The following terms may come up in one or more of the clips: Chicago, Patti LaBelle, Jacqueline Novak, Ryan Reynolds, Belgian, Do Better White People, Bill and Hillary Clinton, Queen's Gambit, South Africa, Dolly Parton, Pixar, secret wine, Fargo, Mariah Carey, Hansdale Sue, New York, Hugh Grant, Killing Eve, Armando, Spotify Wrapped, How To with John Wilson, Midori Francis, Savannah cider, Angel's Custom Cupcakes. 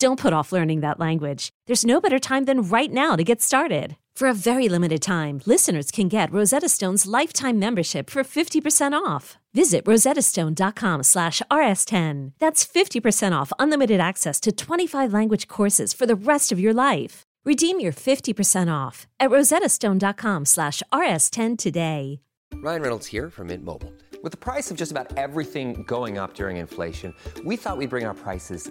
Don't put off learning that language. There's no better time than right now to get started. For a very limited time, listeners can get Rosetta Stone's lifetime membership for 50% off. Visit rosettastone.com/rs10. That's 50% off unlimited access to 25 language courses for the rest of your life. Redeem your 50% off at rosettastone.com/rs10 today. Ryan Reynolds here from Mint Mobile. With the price of just about everything going up during inflation, we thought we'd bring our prices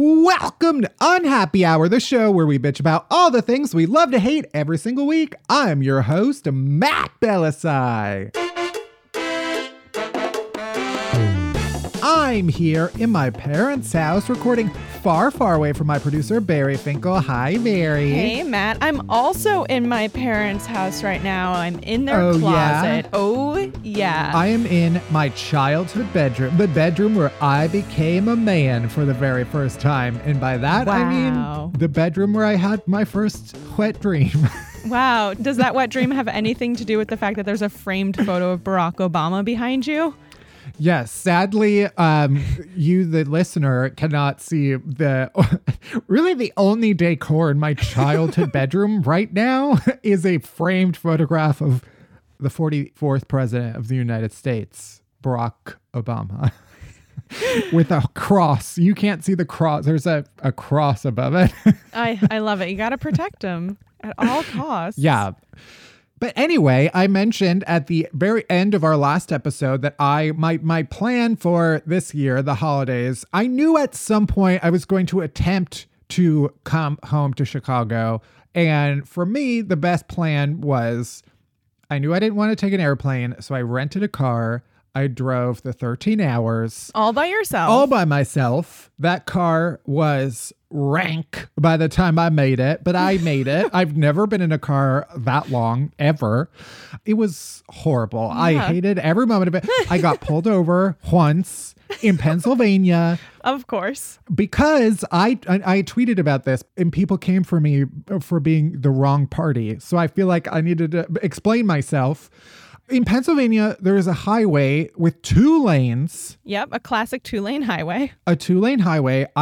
Welcome to Unhappy Hour, the show where we bitch about all the things we love to hate every single week. I'm your host, Matt Bellassai. I'm here in my parents' house recording far, far away from my producer, Barry Finkel. Hi, Barry. Hey, Matt. I'm also in my parents' house right now. I'm in their closet. Yeah? Oh, yeah. I am in my childhood bedroom, the bedroom where I became a man for the very first time. And by that, I mean the bedroom where I had my first wet dream. Wow. Does that wet dream have anything to do with the fact that there's a framed photo of Barack Obama behind you? Yes, sadly, you, the listener, cannot see the only decor in my childhood bedroom right now is a framed photograph of the 44th president of the United States, Barack Obama, with a cross. You can't see the cross. There's a cross above it. I love it. You got to protect him at all costs. Yeah. But anyway, I mentioned at the very end of our last episode that my plan for this year, the holidays, I knew at some point I was going to attempt to come home to Chicago. And for me, the best plan was I knew I didn't want to take an airplane, so I rented a car. I drove the 13 hours. All by yourself? All by myself. That car was rank by the time I made it, but I made it. I've never been in a car that long, ever. It was horrible. Yeah. I hated every moment of it. I got pulled over once in Pennsylvania. Of course. Because I tweeted about this and people came for me for being the wrong party. So I feel like I needed to explain myself. In Pennsylvania, there is a highway with two lanes. Yep, a classic two-lane highway. I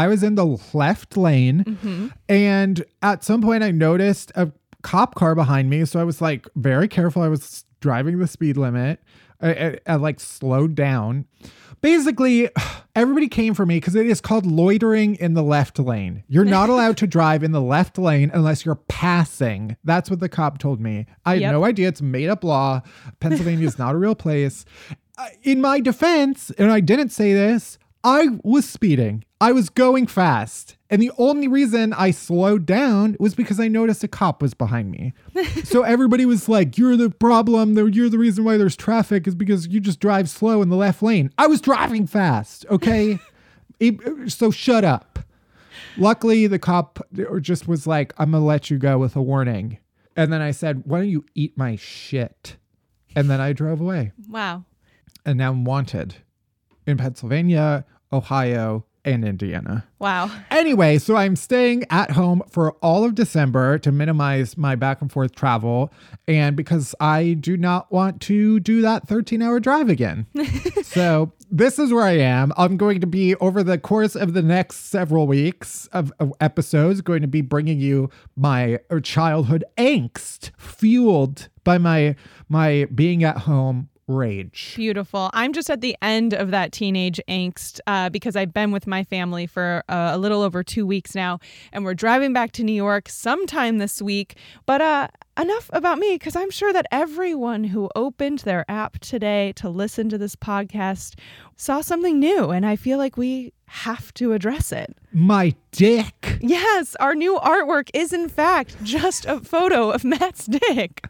was in the left lane, and at some point I noticed a cop car behind me, so I was like very careful. I was driving the speed limit. I like slowed down. Basically, everybody came for me because it is called loitering in the left lane. You're not allowed to drive in the left lane unless you're passing. That's what the cop told me. I had no idea. It's made up law. Pennsylvania is not a real place. In my defense, and I didn't say this, I was speeding. I was going fast. And the only reason I slowed down was because I noticed a cop was behind me. So everybody was like, you're the problem. You're the reason why there's traffic is because you just drive slow in the left lane. I was driving fast. Okay. So shut up. Luckily, the cop just was like, I'm going to let you go with a warning. And then I said, why don't you eat my shit? And then I drove away. Wow. And now I'm wanted in Pennsylvania, Ohio, and Indiana. Wow. Anyway, so I'm staying at home for all of December to minimize my back and forth travel. And because I do not want to do that 13-hour drive again. So this is where I am. I'm going to be, over the course of the next several weeks of episodes, going to be bringing you my childhood angst fueled by my being at home rage. Beautiful. I'm just at the end of that teenage angst because I've been with my family for a little over 2 weeks now, and we're driving back to New York sometime this week. But enough about me, because I'm sure that everyone who opened their app today to listen to this podcast saw something new, and I feel like we have to address it. My dick. Yes, our new artwork is in fact just a photo of Matt's dick.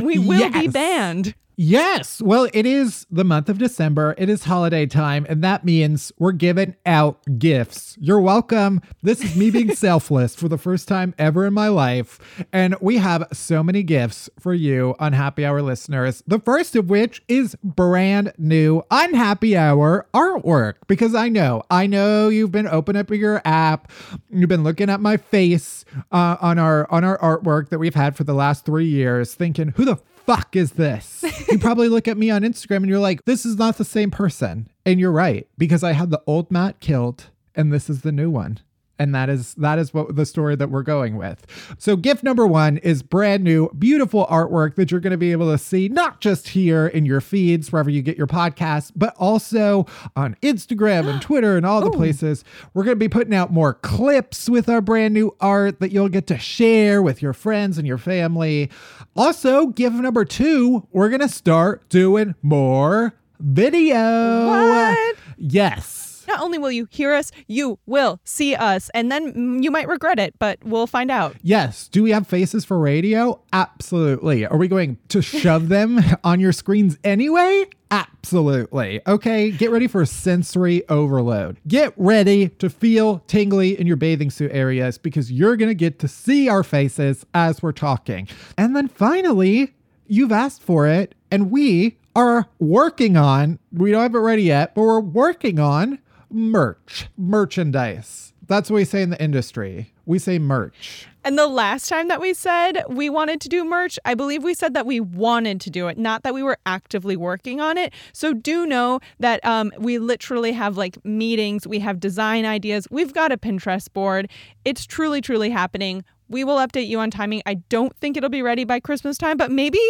We will be banned. Yes. Well, it is the month of December. It is holiday time. And that means we're giving out gifts. You're welcome. This is me being selfless for the first time ever in my life. And we have so many gifts for you, Unhappy Hour listeners. The first of which is brand new Unhappy Hour artwork. Because I know you've been opening up your app. You've been looking at my face on our artwork that we've had for the last 3 years thinking, who the fuck is this? You probably look at me on Instagram and you're like, this is not the same person. And you're right, because I had the old Matt killed and this is the new one. And that is what the story that we're going with. So gift number one is brand new, beautiful artwork that you're going to be able to see, not just here in your feeds, wherever you get your podcasts, but also on Instagram and Twitter and all the places. We're going to be putting out more clips with our brand new art that you'll get to share with your friends and your family. Also, gift number two, we're going to start doing more video. What? Yes. Not only will you hear us, you will see us, and then you might regret it, but we'll find out. Yes. Do we have faces for radio? Absolutely. Are we going to shove them on your screens anyway? Absolutely. Okay, get ready for sensory overload. Get ready to feel tingly in your bathing suit areas because you're going to get to see our faces as we're talking. And then finally, you've asked for it, and we are working on, we don't have it ready yet, but we're working on merchandise. That's what we say in the industry. We say merch. And the last time that we said we wanted to do merch, I believe we said that we wanted to do it, not that we were actively working on it. So do know that we literally have like meetings. We have design ideas. We've got a Pinterest board. It's truly, truly happening. We will update you on timing. I don't think it'll be ready by Christmas time, but maybe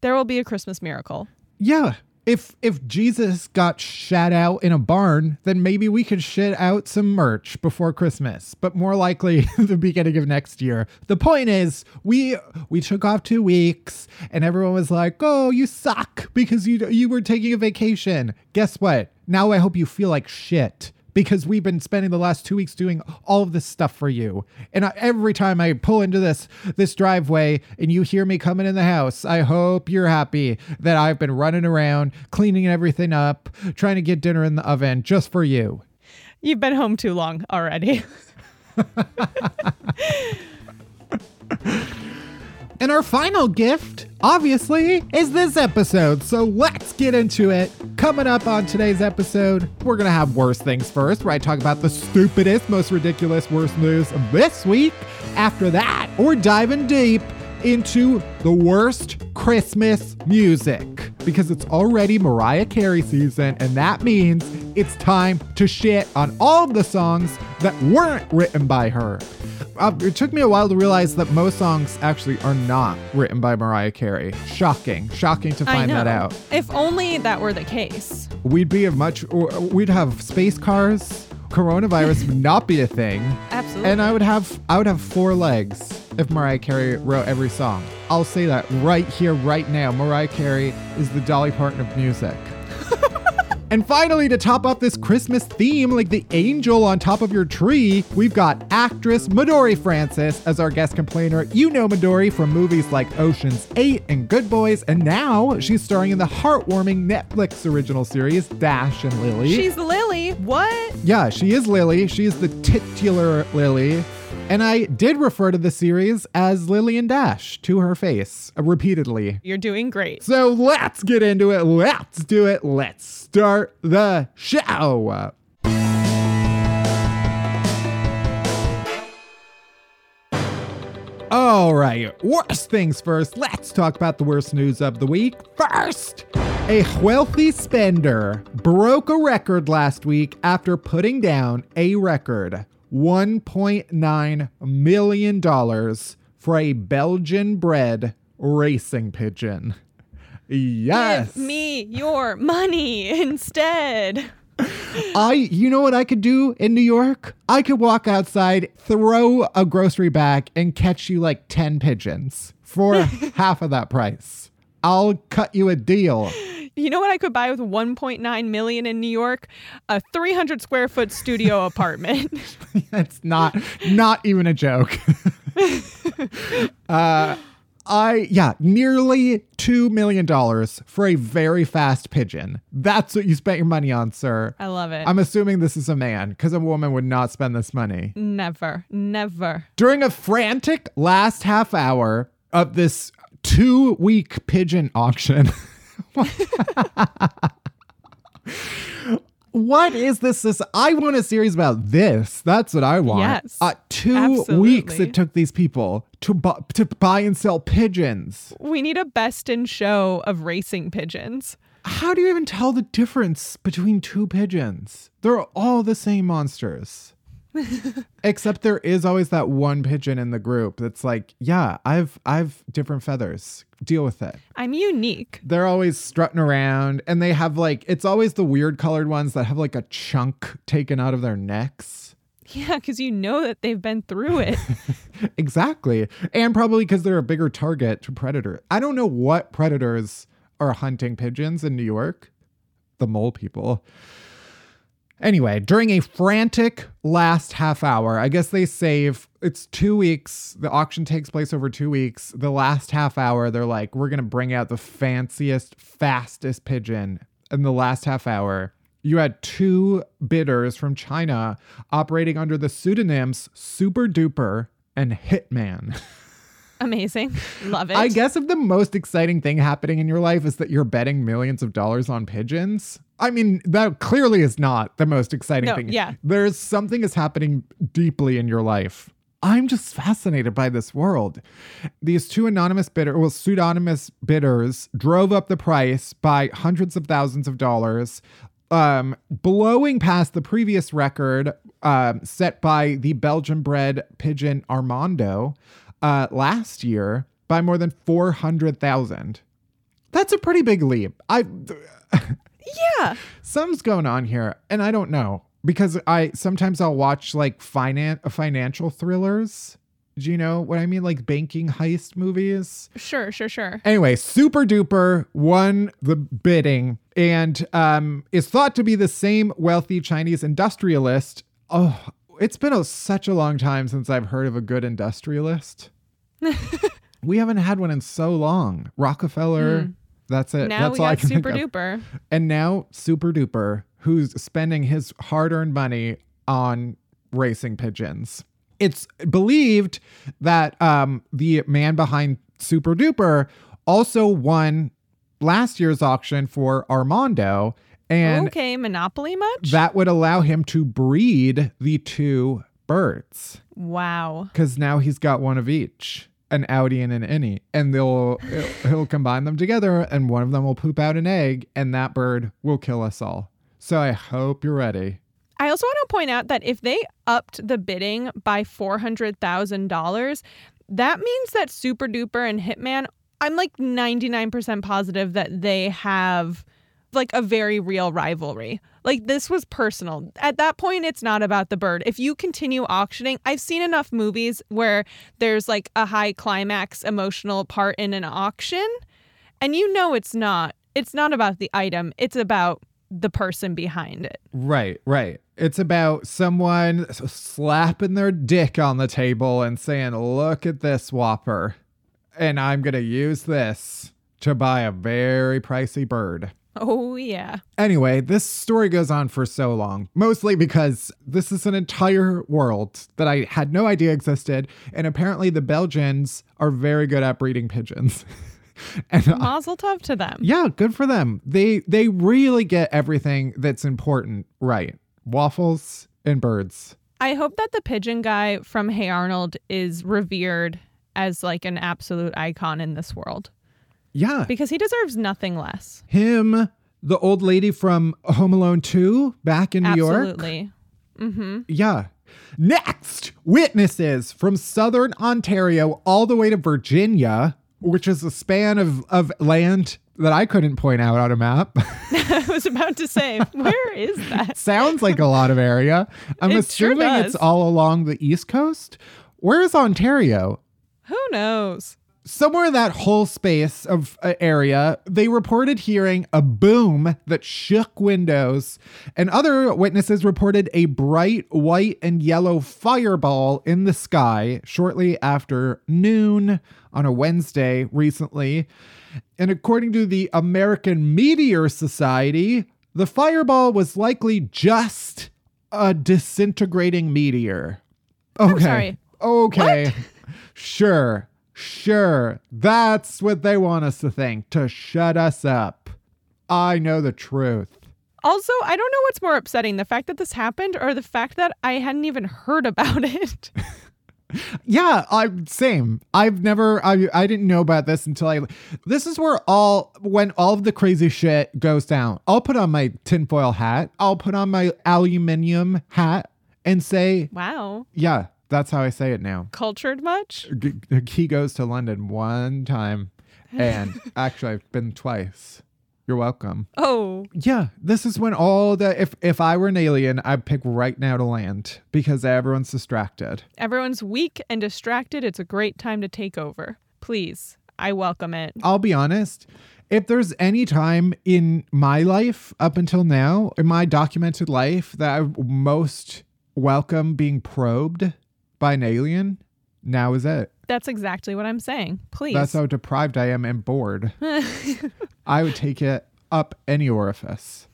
there will be a Christmas miracle. Yeah. If Jesus got shat out in a barn, then maybe we could shit out some merch before Christmas, but more likely the beginning of next year. The point is, we took off 2 weeks and everyone was like, oh, you suck because you were taking a vacation. Guess what? Now I hope you feel like shit because we've been spending the last 2 weeks doing all of this stuff for you. And every time I pull into this driveway and you hear me coming in the house, I hope you're happy that I've been running around, cleaning everything up, trying to get dinner in the oven just for you. You've been home too long already. And our final gift, obviously, is this episode. So let's get into it. Coming up on today's episode, we're going to have Worst Things First, where I talk about the stupidest, most ridiculous, worst news of this week. After that, we're diving deep into the worst Christmas music because it's already Mariah Carey season. And that means it's time to shit on all the songs that weren't written by her. It took me a while to realize that most songs actually are not written by Mariah Carey. Shocking to find that out. If only that were the case. We'd have space cars. Coronavirus would not be a thing. Absolutely. And I would have four legs if Mariah Carey wrote every song. I'll say that right here, right now. Mariah Carey is the Dolly Parton of music. And finally, to top off this Christmas theme, like the angel on top of your tree, we've got actress Midori Francis as our guest complainer. You know Midori from movies like Ocean's 8 and Good Boys, and now she's starring in the heartwarming Netflix original series, Dash and Lily. She's Lily? What? Yeah, she is Lily. She is the titular Lily. And I did refer to the series as Lily and Dash to her face repeatedly. You're doing great. So let's get into it. Let's do it. Let's start the show. All right. Worst things first. Let's talk about the worst news of the week. First, a wealthy spender broke a record last week after putting down a record. $1.9 million for a Belgian bred racing pigeon. Yes. Give me your money instead. You know what I could do in New York? I could walk outside, throw a grocery bag, and catch you like 10 pigeons for half of that price. I'll cut you a deal. You know what I could buy with $1.9 million in New York? A 300 square foot studio apartment. That's not even a joke. Nearly $2 million for a very fast pigeon. That's what you spent your money on, sir. I love it. I'm assuming this is a man, because a woman would not spend this money. Never, never. During a frantic last half hour of this 2-week pigeon auction. What is this? I want a series about this. That's what I want. Yes, 2 weeks it took these people to buy and sell pigeons. We need a best in show of racing pigeons. How do you even tell the difference between two pigeons? They're all the same monsters. Except there is always that one pigeon in the group that's like, yeah, I've different feathers. Deal with it. I'm unique. They're always strutting around, and they have like, it's always the weird colored ones that have like a chunk taken out of their necks. Yeah, because you know that they've been through it. Exactly. And probably because they're a bigger target to predators. I don't know what predators are hunting pigeons in New York. The mole people. Anyway, during a frantic last half hour, I guess they save, it's 2 weeks. The auction takes place over 2 weeks. The last half hour, they're like, we're going to bring out the fanciest, fastest pigeon in the last half hour. You had two bidders from China operating under the pseudonyms Super Duper and Hitman. Amazing. Love it. I guess if the most exciting thing happening in your life is that you're betting millions of dollars on pigeons, I mean, that clearly is not the most exciting thing. Yeah. There's something is happening deeply in your life. I'm just fascinated by this world. These two pseudonymous bidders drove up the price by hundreds of thousands of dollars, blowing past the previous record set by the Belgian-bred pigeon Armando last year by more than 400,000. That's a pretty big leap. Yeah. Something's going on here. And I don't know, because I'll watch like financial thrillers. Do you know what I mean? Like banking heist movies. Sure. Anyway, Super Duper won the bidding and is thought to be the same wealthy Chinese industrialist. Oh, it's been such a long time since I've heard of a good industrialist. We haven't had one in so long. Rockefeller. Mm. That's it. That's all I can think of. Now we got Super Duper. And now Super Duper, who's spending his hard-earned money on racing pigeons. It's believed that the man behind Super Duper also won last year's auction for Armando. And okay, Monopoly much? That would allow him to breed the two birds. Wow. Because now he's got one of each. An Audi and an innie, and he'll combine them together, and one of them will poop out an egg, and that bird will kill us all. So I hope you're ready. I also want to point out that if they upped the bidding by $400,000, that means that Super Duper and Hitman, I'm like 99% positive that they have like a very real rivalry. Like, this was personal. At that point, it's not about the bird. If you continue auctioning, I've seen enough movies where there's like a high climax emotional part in an auction, and you know it's not about the item. It's about the person behind it. Right. It's about someone slapping their dick on the table and saying, look at this whopper, and I'm going to use this to buy a very pricey bird. Oh, yeah. Anyway, this story goes on for so long, mostly because this is an entire world that I had no idea existed. And apparently the Belgians are very good at breeding pigeons. And Mazel tov to them. Yeah, good for them. They really get everything that's important right. Waffles and birds. I hope that the pigeon guy from Hey Arnold is revered as like an absolute icon in this world. Yeah. Because he deserves nothing less. Him, the old lady from Home Alone 2 back in New York. Absolutely. Mm-hmm. Yeah. Next, witnesses from Southern Ontario all the way to Virginia, which is a span of land that I couldn't point out on a map. I was about to say, where is that? Sounds like a lot of area. I'm assuming it's all along the East Coast. Where is Ontario? Who knows? Somewhere in that whole space of area, they reported hearing a boom that shook windows, and other witnesses reported a bright white and yellow fireball in the sky shortly after noon on a Wednesday recently. And according to the American Meteor Society, the fireball was likely just a disintegrating meteor. Okay. I'm sorry. Okay. What? Sure, that's what they want us to think, to shut us up. I know the truth. Also, I don't know what's more upsetting, the fact that this happened or the fact that I hadn't even heard about it. Yeah, same. I didn't know about this until this is where when all of the crazy shit goes down. I'll put on my tinfoil hat. I'll put on my aluminium hat and say, wow. Yeah. That's how I say it now. Cultured much? He goes to London one time. And actually, I've been twice. You're welcome. Oh. Yeah. This is when all the... If I were an alien, I'd pick right now to land. Because everyone's distracted. Everyone's weak and distracted. It's a great time to take over. Please. I welcome it. I'll be honest. If there's any time in my life up until now, in my documented life, that I most welcome being probed... by an alien, now is it. That's exactly what I'm saying. Please. That's how deprived I am and bored. I would take it up any orifice.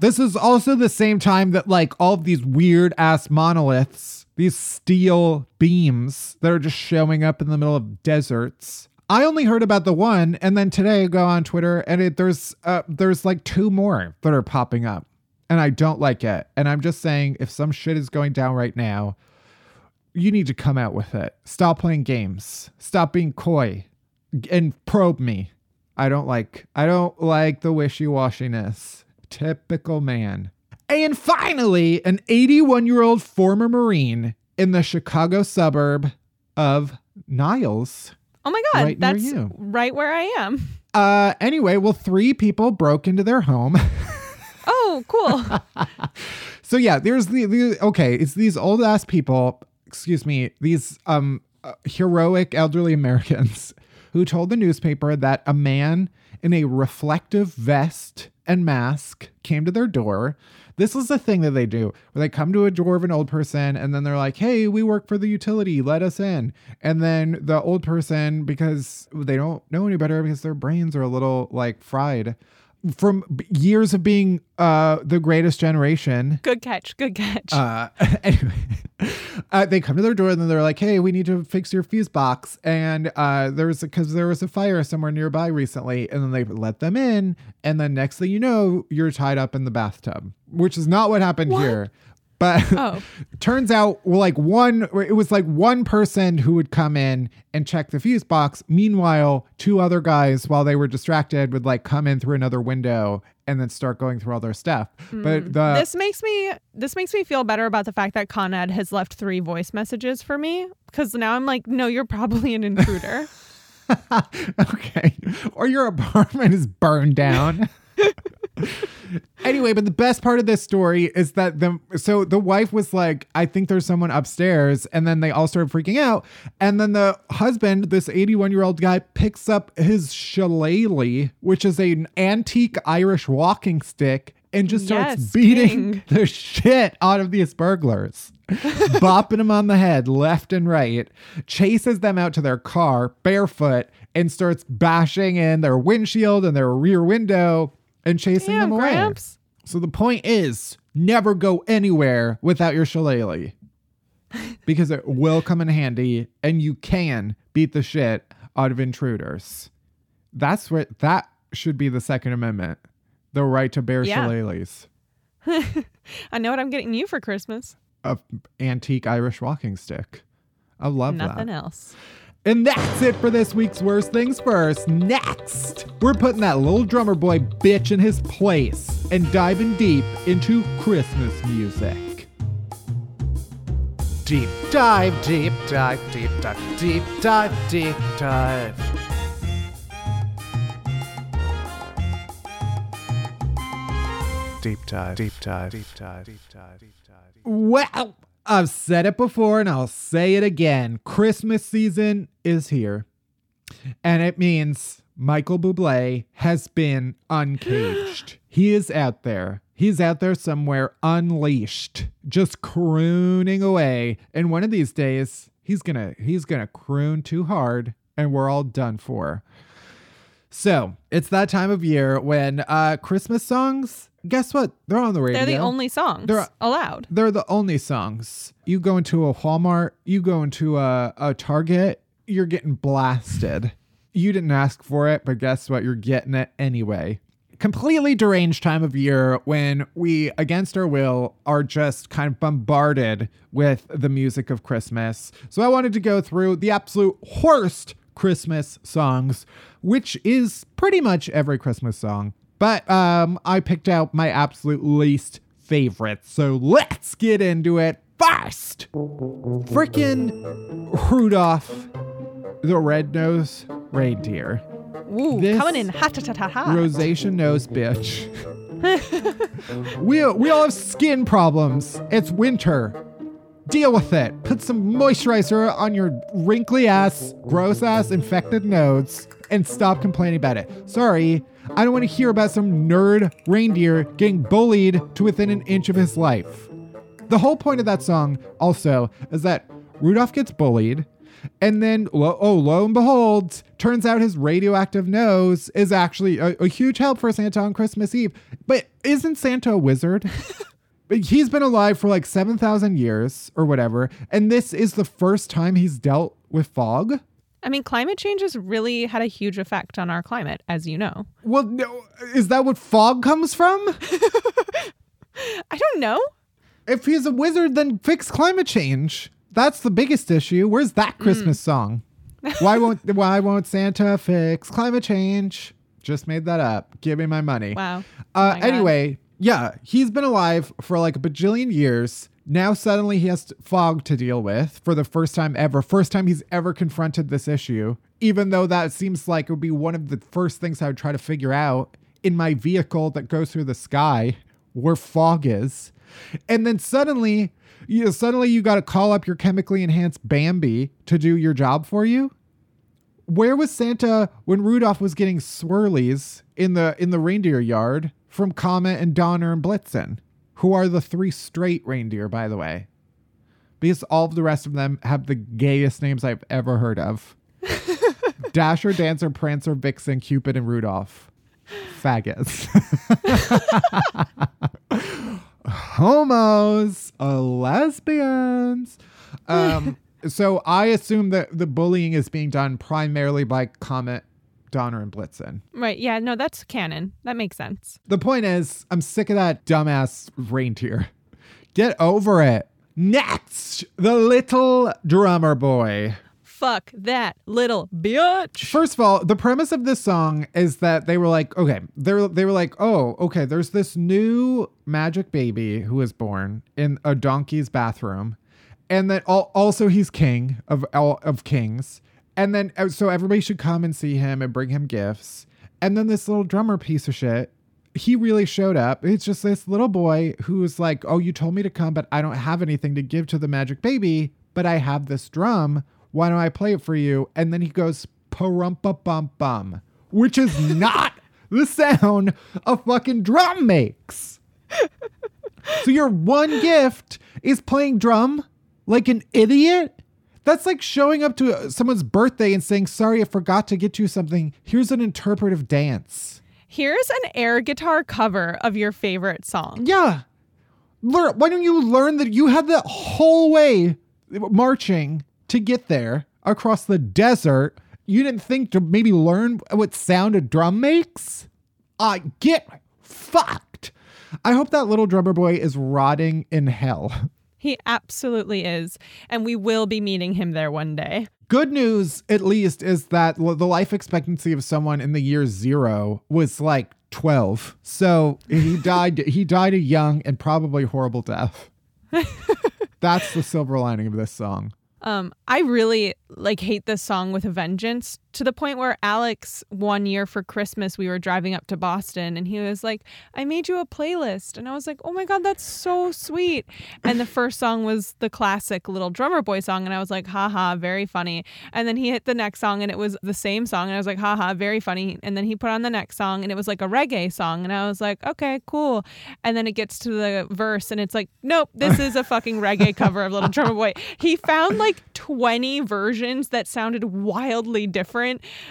This is also the same time that all of these weird ass monoliths, these steel beams that are just showing up in the middle of deserts. I only heard about the one, and then today I go on Twitter and there's two more that are popping up, and I don't like it. And I'm just saying, if some shit is going down right now, you need to come out with it. Stop playing games. Stop being coy and probe me. I don't like the wishy-washiness. Typical man. And finally, an 81-year-old former Marine in the Chicago suburb of Niles. Oh my God, right, that's right where I am. Anyway, 3 people broke into their home. Oh, cool. So yeah, there's it's these old ass people. Excuse me, these heroic elderly Americans who told the newspaper that a man in a reflective vest and mask came to their door. This is the thing that they do, where they come to a door of an old person and then they're like, hey, we work for the utility, let us in. And then the old person, because they don't know any better, because their brains are a little fried from years of being the greatest generation. Good catch. Anyway, they come to their door and then they're like, hey, we need to fix your fuse box. And there was a fire somewhere nearby recently. And then they let them in. And then next thing you know, you're tied up in the bathtub, which is not what happened here. But turns out one person who would come in and check the fuse box. Meanwhile, 2 other guys, while they were distracted, would come in through another window and then start going through all their stuff. But this makes me feel better about the fact that Con Ed has left 3 voice messages for me, because now I'm like, no, you're probably an intruder. Okay. Or your apartment is burned down. Anyway, but the best part of this story is that the wife was like, I think there's someone upstairs, and then they all started freaking out, and then the husband, this 81-year-old guy, picks up his shillelagh, which is an antique Irish walking stick, and just starts beating the shit out of these burglars, bopping them on the head left and right, chases them out to their car barefoot and starts bashing in their windshield and their rear window and chasing them away. Gramps. So the point is, never go anywhere without your shillelagh, because it will come in handy and you can beat the shit out of intruders. That's what that should be, the Second Amendment, the right to bear shillelaghs. I know what I'm getting you for Christmas. A antique Irish walking stick. I love that. Nothing else. And that's it for this week's Worst Things First. Next, we're putting that little drummer boy bitch in his place and diving deep into Christmas music. Deep dive, deep dive, deep dive, deep dive, deep dive. Deep dive. Well, I've said it before and I'll say it again. Christmas season is here. And it means Michael Bublé has been uncaged. He is out there. He's out there somewhere unleashed, just crooning away. And one of these days, he's gonna croon too hard and we're all done for. So it's that time of year when Christmas songs, guess what? They're on the radio. They're the only songs allowed. They're the only songs. You go into a Walmart, you go into a Target, you're getting blasted. You didn't ask for it, but guess what? You're getting it anyway. Completely deranged time of year when we, against our will, are just kind of bombarded with the music of Christmas. So I wanted to go through the absolute worst Christmas songs, which is pretty much every Christmas song. But I picked out my absolute least favorite. So let's get into it first. Frickin' Rudolph the Red-Nosed Reindeer. Ooh, this coming in hot. Rosacea nose bitch. we all have skin problems. It's winter. Deal with it. Put some moisturizer on your wrinkly ass, gross ass, infected nose and stop complaining about it. Sorry, I don't want to hear about some nerd reindeer getting bullied to within an inch of his life. The whole point of that song also is that Rudolph gets bullied. And then, lo and behold, turns out his radioactive nose is actually a huge help for Santa on Christmas Eve. But isn't Santa a wizard? He's been alive for like 7,000 years or whatever. And this is the first time he's dealt with fog. I mean, climate change has really had a huge effect on our climate, as you know. Well, no, is that what fog comes from? I don't know. If he's a wizard, then fix climate change. That's the biggest issue. Where's that Christmas song? Why won't Santa fix climate change? Just made that up. Give me my money. Wow. Yeah, he's been alive for like a bajillion years. Now suddenly he has fog to deal with for the first time ever. First time he's ever confronted this issue, even though that seems like it would be one of the first things I would try to figure out in my vehicle that goes through the sky where fog is. And then suddenly you got to call up your chemically enhanced Bambi to do your job for you. Where was Santa when Rudolph was getting swirlies in the reindeer yard from Comet and Donner and Blitzen, who are the three straight reindeer, by the way, because all of the rest of them have the gayest names I've ever heard of. Dasher, Dancer, Prancer, Vixen, Cupid, and Rudolph. Faggots. Homos, lesbians. So I assume that the bullying is being done primarily by Comet, Donner, and Blitzen. Right. Yeah. No, that's canon. That makes sense. The point is, I'm sick of that dumbass reindeer. Get over it. Next, the Little Drummer Boy. Fuck that little bitch. First of all, the premise of this song is that they were like, okay, they were like, oh, okay, there's this new magic baby who was born in a donkey's bathroom. And then also he's king of kings. And then so everybody should come and see him and bring him gifts. And then this little drummer piece of shit, he really showed up. It's just this little boy who was like, oh, you told me to come, but I don't have anything to give to the magic baby, but I have this drum. Why don't I play it for you? And then he goes, pa-rumpa bum bum, which is not the sound a fucking drum makes. So your one gift is playing drum like an idiot? That's like showing up to someone's birthday and saying, sorry, I forgot to get you something. Here's an interpretive dance. Here's an air guitar cover of your favorite song. Yeah. Why don't you learn that you had the whole way marching to get there across the desert? You didn't think to maybe learn what sound a drum makes? I get fucked. I hope that little drummer boy is rotting in hell. He absolutely is. And we will be meeting him there one day. Good news, at least, is that the life expectancy of someone in the year zero was like 12. So he died. He died a young and probably horrible death. That's the silver lining of this song. I really like hate this song with a vengeance, to the point where Alex, one year for Christmas, we were driving up to Boston and he was like, I made you a playlist. And I was like, oh my God, that's so sweet. And the first song was the classic Little Drummer Boy song. And I was like, haha, very funny. And then he hit the next song and it was the same song. And I was like, haha, very funny. And then he put on the next song and it was like a reggae song. And I was like, okay, cool. And then it gets to the verse and it's like, nope, this is a fucking reggae cover of Little Drummer Boy. He found like 20 versions that sounded wildly different.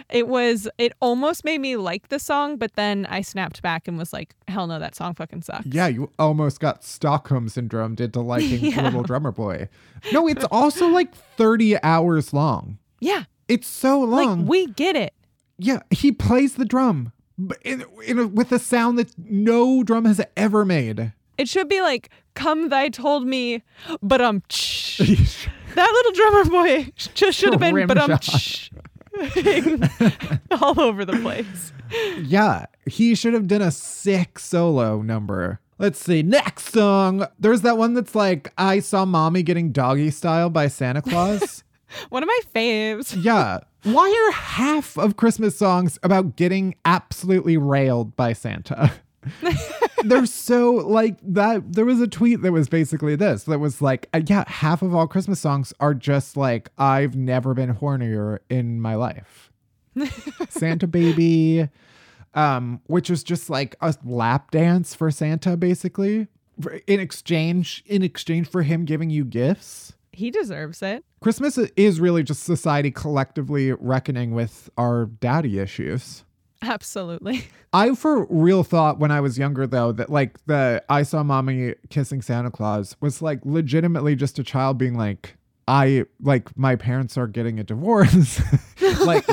It almost made me like the song, but then I snapped back and was like, hell no, that song fucking sucks. Yeah, you almost got Stockholm syndromed into liking Little Drummer Boy. No, it's also like 30 hours long. Yeah. It's so long. Like, we get it. Yeah, he plays the drum with a sound that no drum has ever made. It should be like, come thy told me, but that Little Drummer Boy just should have been but all over the place. Yeah, he should have done a sick solo number. Let's see, next song. There's that one that's like, I saw mommy getting doggy style by Santa Claus. One of my faves. Yeah. Why are half of Christmas songs about getting absolutely railed by Santa? They're so like that. There was a tweet that was basically this, that was like, yeah, half of all Christmas songs are just like, I've never been hornier in my life. Santa Baby, which is just like a lap dance for Santa, basically, in exchange for him giving you gifts. He deserves it. Christmas is really just society collectively reckoning with our daddy issues. Absolutely. I for real thought when I was younger, though, that like the I saw mommy kissing Santa Claus was like legitimately just a child being like, I like my parents are getting a divorce. Like,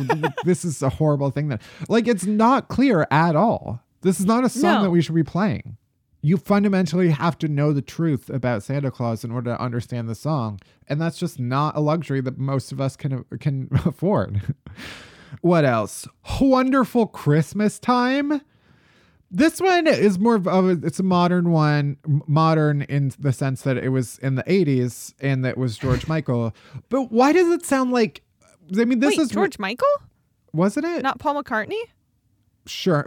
this is a horrible thing that like it's not clear at all. This is not a song that we should be playing. You fundamentally have to know the truth about Santa Claus in order to understand the song. And that's just not a luxury that most of us can afford. What else? Wonderful Christmas Time. This one is more of it's a modern one, modern in the sense that it was in the 80s and that was George Michael. But why does it sound like, I mean, this is George Michael? Wasn't it? Not Paul McCartney? Sure.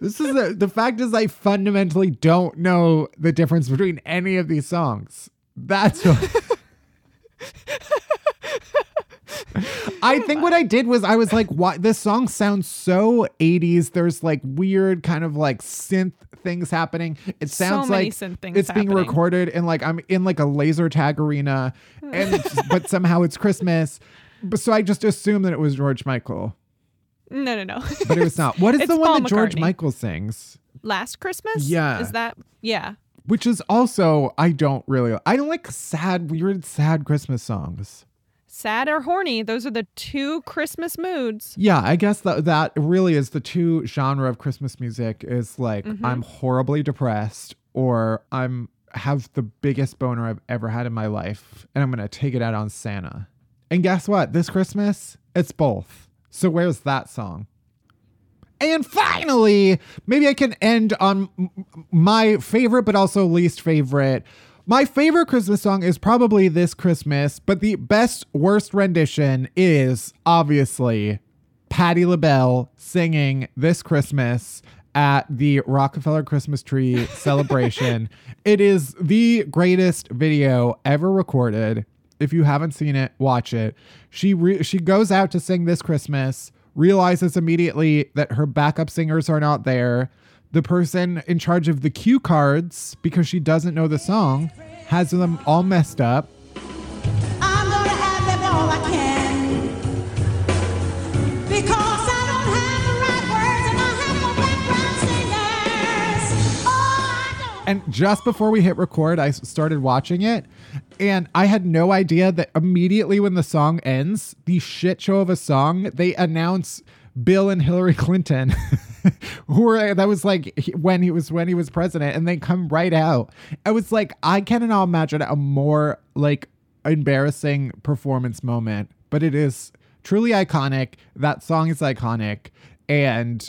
This is the fact is I fundamentally don't know the difference between any of these songs. That's what I think what I did was I was like, why this song sounds so 80s. There's like weird kind of like synth things happening. It sounds so like it's being recorded and like I'm in like a laser tag arena and but somehow it's Christmas. But so I just assumed that it was George Michael. No. But it was not. What is the one that George Michael sings? Last Christmas? Yeah. Is that? Yeah. Which is also, I don't like weird, sad Christmas songs. Sad or horny. Those are the two Christmas moods. Yeah, I guess that really is the two genre of Christmas music is like, I'm horribly depressed or I have the biggest boner I've ever had in my life and I'm going to take it out on Santa. And guess what? This Christmas, it's both. So where's that song? And finally, maybe I can end on my favorite, but also least favorite. My favorite Christmas song is probably This Christmas, but the best, worst rendition is obviously Patti LaBelle singing This Christmas at the Rockefeller Christmas tree celebration. It is the greatest video ever recorded. If you haven't seen it, watch it. She goes out to sing This Christmas, realizes immediately that her backup singers are not there. The person in charge of the cue cards, because she doesn't know the song, has them all messed up. I'm gonna have them all I can, because I don't have the right words and I have no background singers. And just before we hit record, I started watching it. And I had no idea that immediately when the song ends, the shit show of a song, they announce Bill and Hillary Clinton, when he was president, and they come right out. I was like, I cannot imagine a more like embarrassing performance moment, but it is truly iconic. That song is iconic, and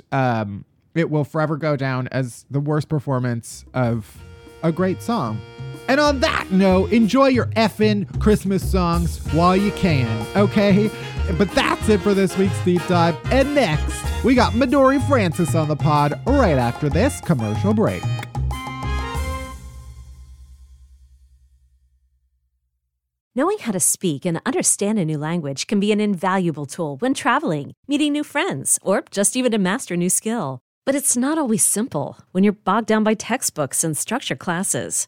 it will forever go down as the worst performance of a great song. And on that note, enjoy your effing Christmas songs while you can, okay? But that's it for this week's Deep Dive. And next, we got Midori Francis on the pod right after this commercial break. Knowing how to speak and understand a new language can be an invaluable tool when traveling, meeting new friends, or just even to master a new skill. But it's not always simple when you're bogged down by textbooks and structure classes.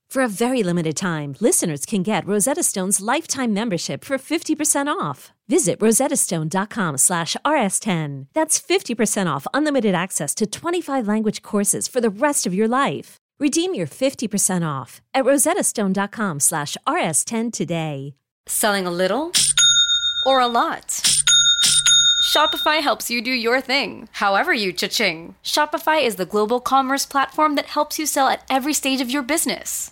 For a very limited time, listeners can get Rosetta Stone's lifetime membership for 50% off. Visit rosettastone.com/rs10. That's 50% off unlimited access to 25 language courses for the rest of your life. Redeem your 50% off at rosettastone.com/rs10 today. Selling a little or a lot? Shopify helps you do your thing, however you cha-ching. Shopify is the global commerce platform that helps you sell at every stage of your business.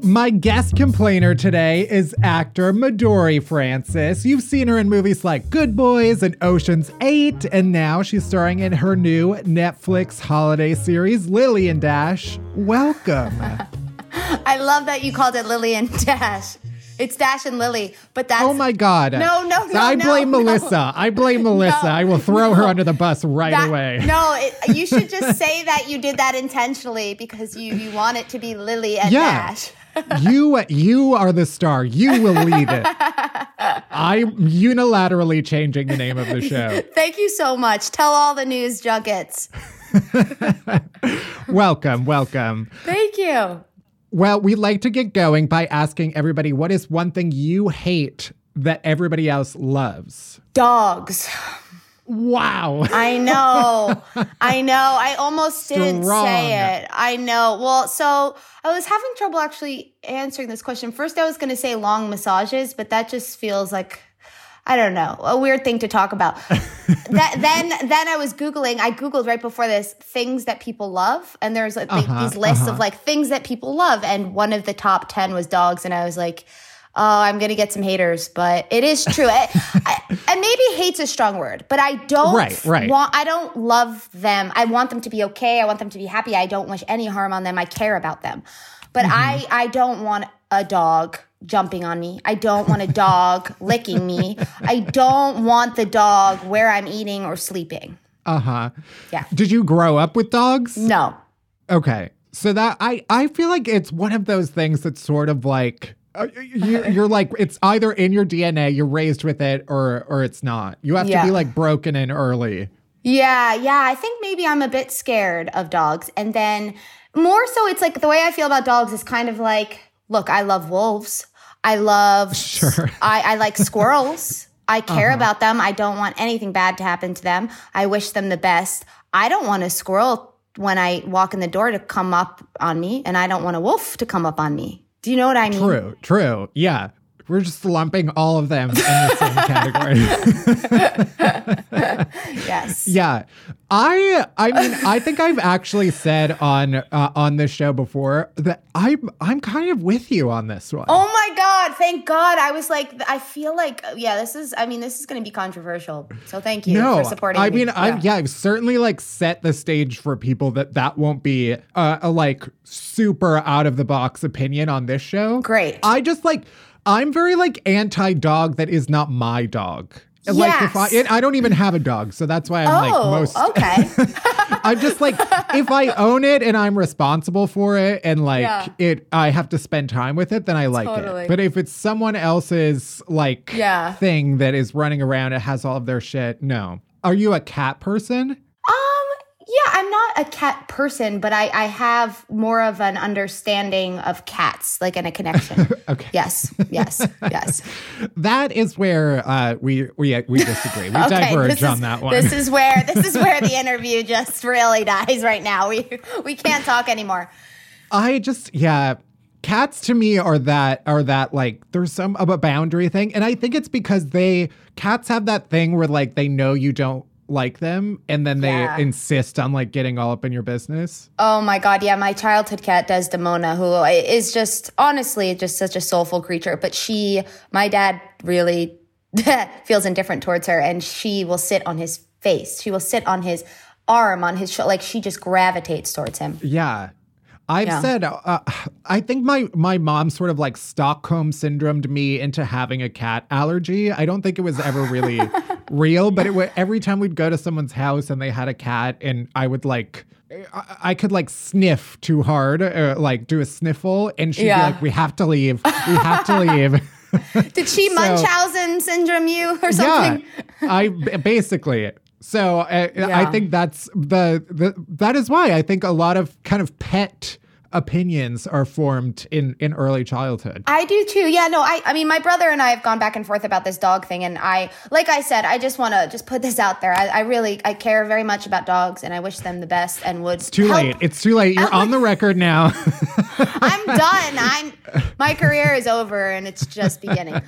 My guest complainer today is actor Midori Francis. You've seen her in movies like Good Boys and Ocean's 8, and now she's starring in her new Netflix holiday series, Lily and Dash. Welcome. I love that you called it Lily and Dash. It's Dash and Lily, but that's... Oh, my God. No, I blame Melissa. I will throw her under the bus right away. No, you should just say that you did that intentionally because you want it to be Lily and Dash. You are the star. You will lead it. I'm unilaterally changing the name of the show. Thank you so much. Tell all the news junkets. Welcome. Thank you. Well, we like to get going by asking everybody, what is one thing you hate that everybody else loves? Dogs. Wow. I know. I almost didn't say it. I know. Well, so I was having trouble actually answering this question. First, I was going to say long massages, but that just feels like, I don't know, a weird thing to talk about. Then I was Googling. I Googled right before this things that people love. And there's like these lists of like things that people love. And one of the top 10 was dogs. And I was like, oh, I'm going to get some haters, but it is true. And maybe hate's a strong word, but I don't I don't love them. I want them to be okay. I want them to be happy. I don't wish any harm on them. I care about them. But I don't want a dog jumping on me. I don't want a dog licking me. I don't want the dog where I'm eating or sleeping. Uh-huh. Yeah. Did you grow up with dogs? No. Okay. So that I feel like it's one of those things that's sort of like... You're like, it's either in your DNA, you're raised with it, or it's not. You have to be like broken in early. Yeah. I think maybe I'm a bit scared of dogs. And then more so, it's like the way I feel about dogs is kind of like, look, I love wolves. I like squirrels. I care about them. I don't want anything bad to happen to them. I wish them the best. I don't want a squirrel when I walk in the door to come up on me, and I don't want a wolf to come up on me. Do you know what I mean? True. Yeah. We're just lumping all of them in the same category. Yes. Yeah. I mean, I think I've actually said on this show before that I'm kind of with you on this one. Oh my God. Thank God. I was like, I feel like, yeah, this is going to be controversial. So thank you for supporting me. I've certainly like set the stage for people that won't be a like super out of the box opinion on this show. Great. I just like, I'm very like anti-dog that is not my dog. Yes. Like I don't even have a dog, so that's why I'm okay. I'm just like, if I own it and I'm responsible for it and like it, I have to spend time with it, then I like it. But if it's someone else's like thing that is running around, it has all of their shit. No. Are you a cat person? Yeah, I'm not a cat person, but I have more of an understanding of cats, like in a connection. Okay. Yes. That is where we disagree. We diverge on that one. This is where the interview just really dies right now. We can't talk anymore. Cats to me are that like there's some of a boundary thing, and I think it's because cats have that thing where like they know you don't like them, and then they insist on like getting all up in your business. Oh my God, yeah. My childhood cat, Desdemona, who is just honestly just such a soulful creature, but my dad really feels indifferent towards her, and she will sit on his face. She will sit on his arm, on his shoulder. Like she just gravitates towards him. Yeah. I've said, I think my mom sort of like Stockholm syndromed me into having a cat allergy. I don't think it was ever really real, but every time we'd go to someone's house and they had a cat, and I would like, I could like sniff too hard, or like do a sniffle, and she'd be like, we have to leave. Did she Munchausen syndrome you or something? Yeah, I basically... So I think that's that is why I think a lot of kind of pet opinions are formed in early childhood. I do too. Yeah, no, I mean, my brother and I have gone back and forth about this dog thing. And like I said, I just want to just put this out there. I really care very much about dogs, and I wish them the best and would. It's too late. It's too late. You're on the record now. I'm done. My career is over, and it's just beginning.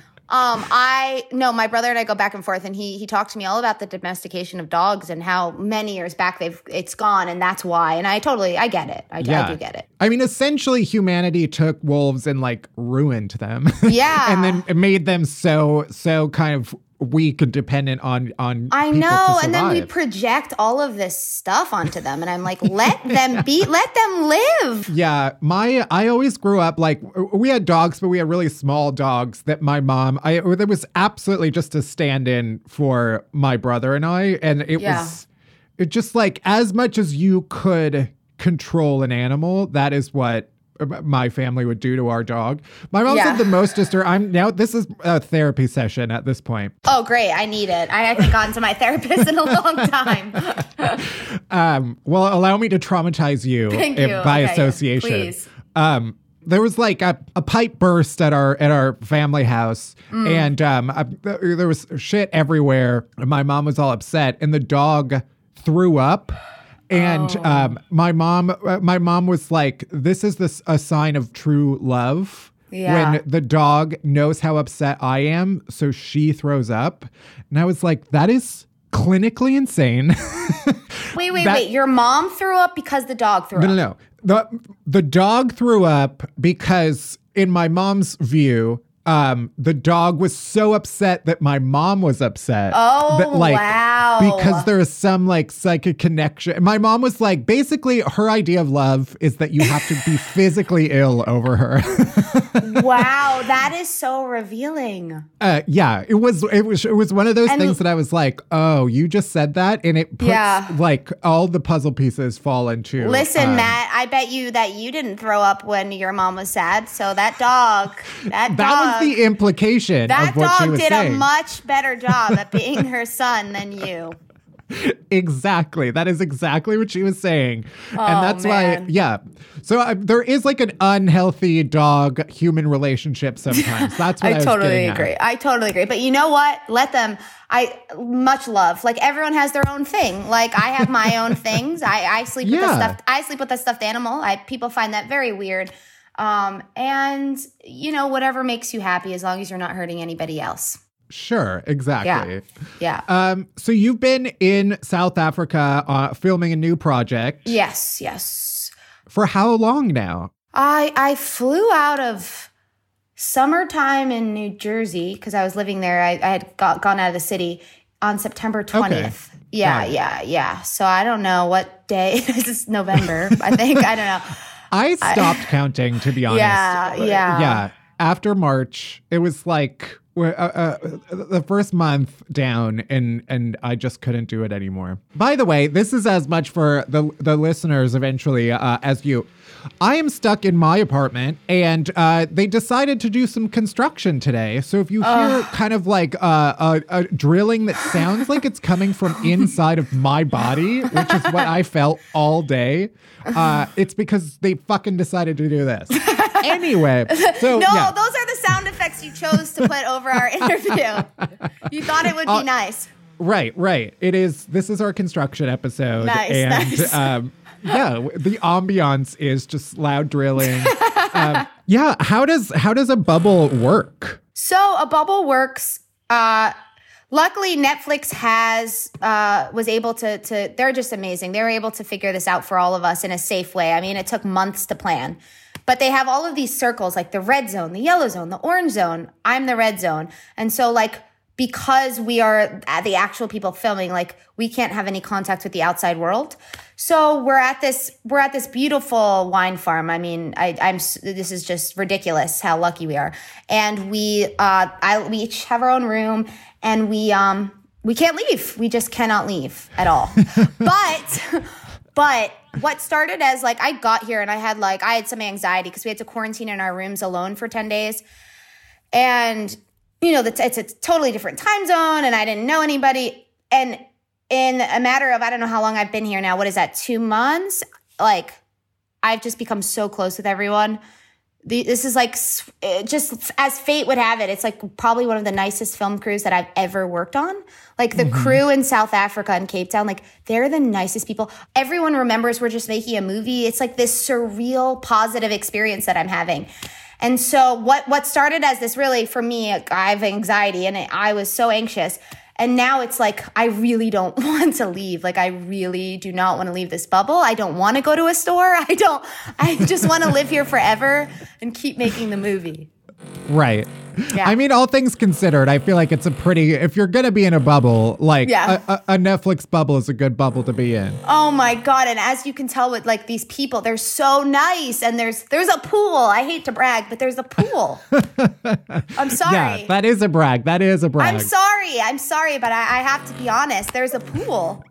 My brother and I go back and forth, and he talked to me all about the domestication of dogs and how many years back it's gone, and that's why. And I get it. I do get it. I mean, essentially, humanity took wolves and like ruined them. Yeah, and then it made them so kind of weak and dependent on. I know, and then we project all of this stuff onto them, and I'm like, let them be, let them live. Yeah, I always grew up like we had dogs, but we had really small dogs that my mom. It was absolutely just a stand-in for my brother and I, and it was just like as much as you could control an animal, that is what my family would do to our dog. My mom said the most disturbing. This is a therapy session at this point. Oh, great. I need it. I haven't gone to my therapist in a long time. Well, allow me to traumatize you, by association. Please. There was like a pipe burst at our family house, and there was shit everywhere. My mom was all upset, and the dog threw up. And my mom was like, "This is a sign of true love when the dog knows how upset I am, so she throws up." And I was like, "That is clinically insane." Wait! Your mom threw up because the dog threw up? No. The dog threw up because, in my mom's view, the dog was so upset that my mom was upset. Oh, that, like, wow. Because there is some like psychic connection. My mom was like, basically her idea of love is that you have to be physically ill over her. Wow. That is so revealing. It was one of those things that I was like, oh, you just said that. And it puts like all the puzzle pieces fall into. Listen, Matt, I bet you that you didn't throw up when your mom was sad. So that dog was the implication of what she was saying. That dog did a much better job at being her son than you. Exactly. That is exactly what she was saying. Oh, and that's why, So there is like an unhealthy dog-human relationship sometimes. That's what I was totally agree. I totally agree. But you know what? Let them... much love. Like everyone has their own thing. Like I have my own things. I sleep with a stuffed animal. People find that very weird. And, you know, whatever makes you happy, as long as you're not hurting anybody else. Sure, exactly. Yeah. So you've been in South Africa filming a new project. Yes. For how long now? I flew out of summertime in New Jersey because I was living there. I had gone out of the city on September 20th. Okay. Yeah. So I don't know what day. This is November, I think. I don't know. I stopped counting, to be honest. Yeah. After March, it was like the first month down, and I just couldn't do it anymore. By the way, this is as much for the listeners eventually as you. I am stuck in my apartment, and they decided to do some construction today. So if you hear kind of like a drilling that sounds like it's coming from inside of my body, which is what I felt all day, it's because they fucking decided to do this. Anyway. So, no, those are the sound effects you chose to put over our interview. You thought it would be nice. Right. This is our construction episode. Nice. The ambiance is just loud drilling. How does a bubble work? So a bubble works. Luckily, Netflix was able to. They're just amazing. They were able to figure this out for all of us in a safe way. I mean, it took months to plan. But they have all of these circles, like the red zone, the yellow zone, the orange zone. I'm the red zone. And so, like, because we are the actual people filming, like, we can't have any contact with the outside world. So we're at this beautiful wine farm. I mean, this is just ridiculous how lucky we are. And we each have our own room, and we can't leave. We just cannot leave at all. But what started as, like, I got here and I had some anxiety because we had to quarantine in our rooms alone for 10 days. And, you know, it's a totally different time zone, and I didn't know anybody. And in a matter of, I don't know how long I've been here now, what is that, 2 months? Like, I've just become so close with everyone. This is like, just as fate would have it, it's like probably one of the nicest film crews that I've ever worked on. Like the crew in South Africa and Cape Town, like they're the nicest people. Everyone remembers we're just making a movie. It's like this surreal, positive experience that I'm having. And so what started as this really, for me, I have anxiety and I was so anxious. And now it's like, I really don't want to leave. Like, I really do not want to leave this bubble. I don't want to go to a store. I just want to live here forever and keep making the movie. Right. Yeah. I mean, all things considered, I feel like it's a pretty, if you're going to be in a bubble, like a Netflix bubble is a good bubble to be in. Oh my God. And as you can tell with like these people, they're so nice. And there's a pool. I hate to brag, but there's a pool. I'm sorry. Yeah, that is a brag. I'm sorry, but I have to be honest. There's a pool.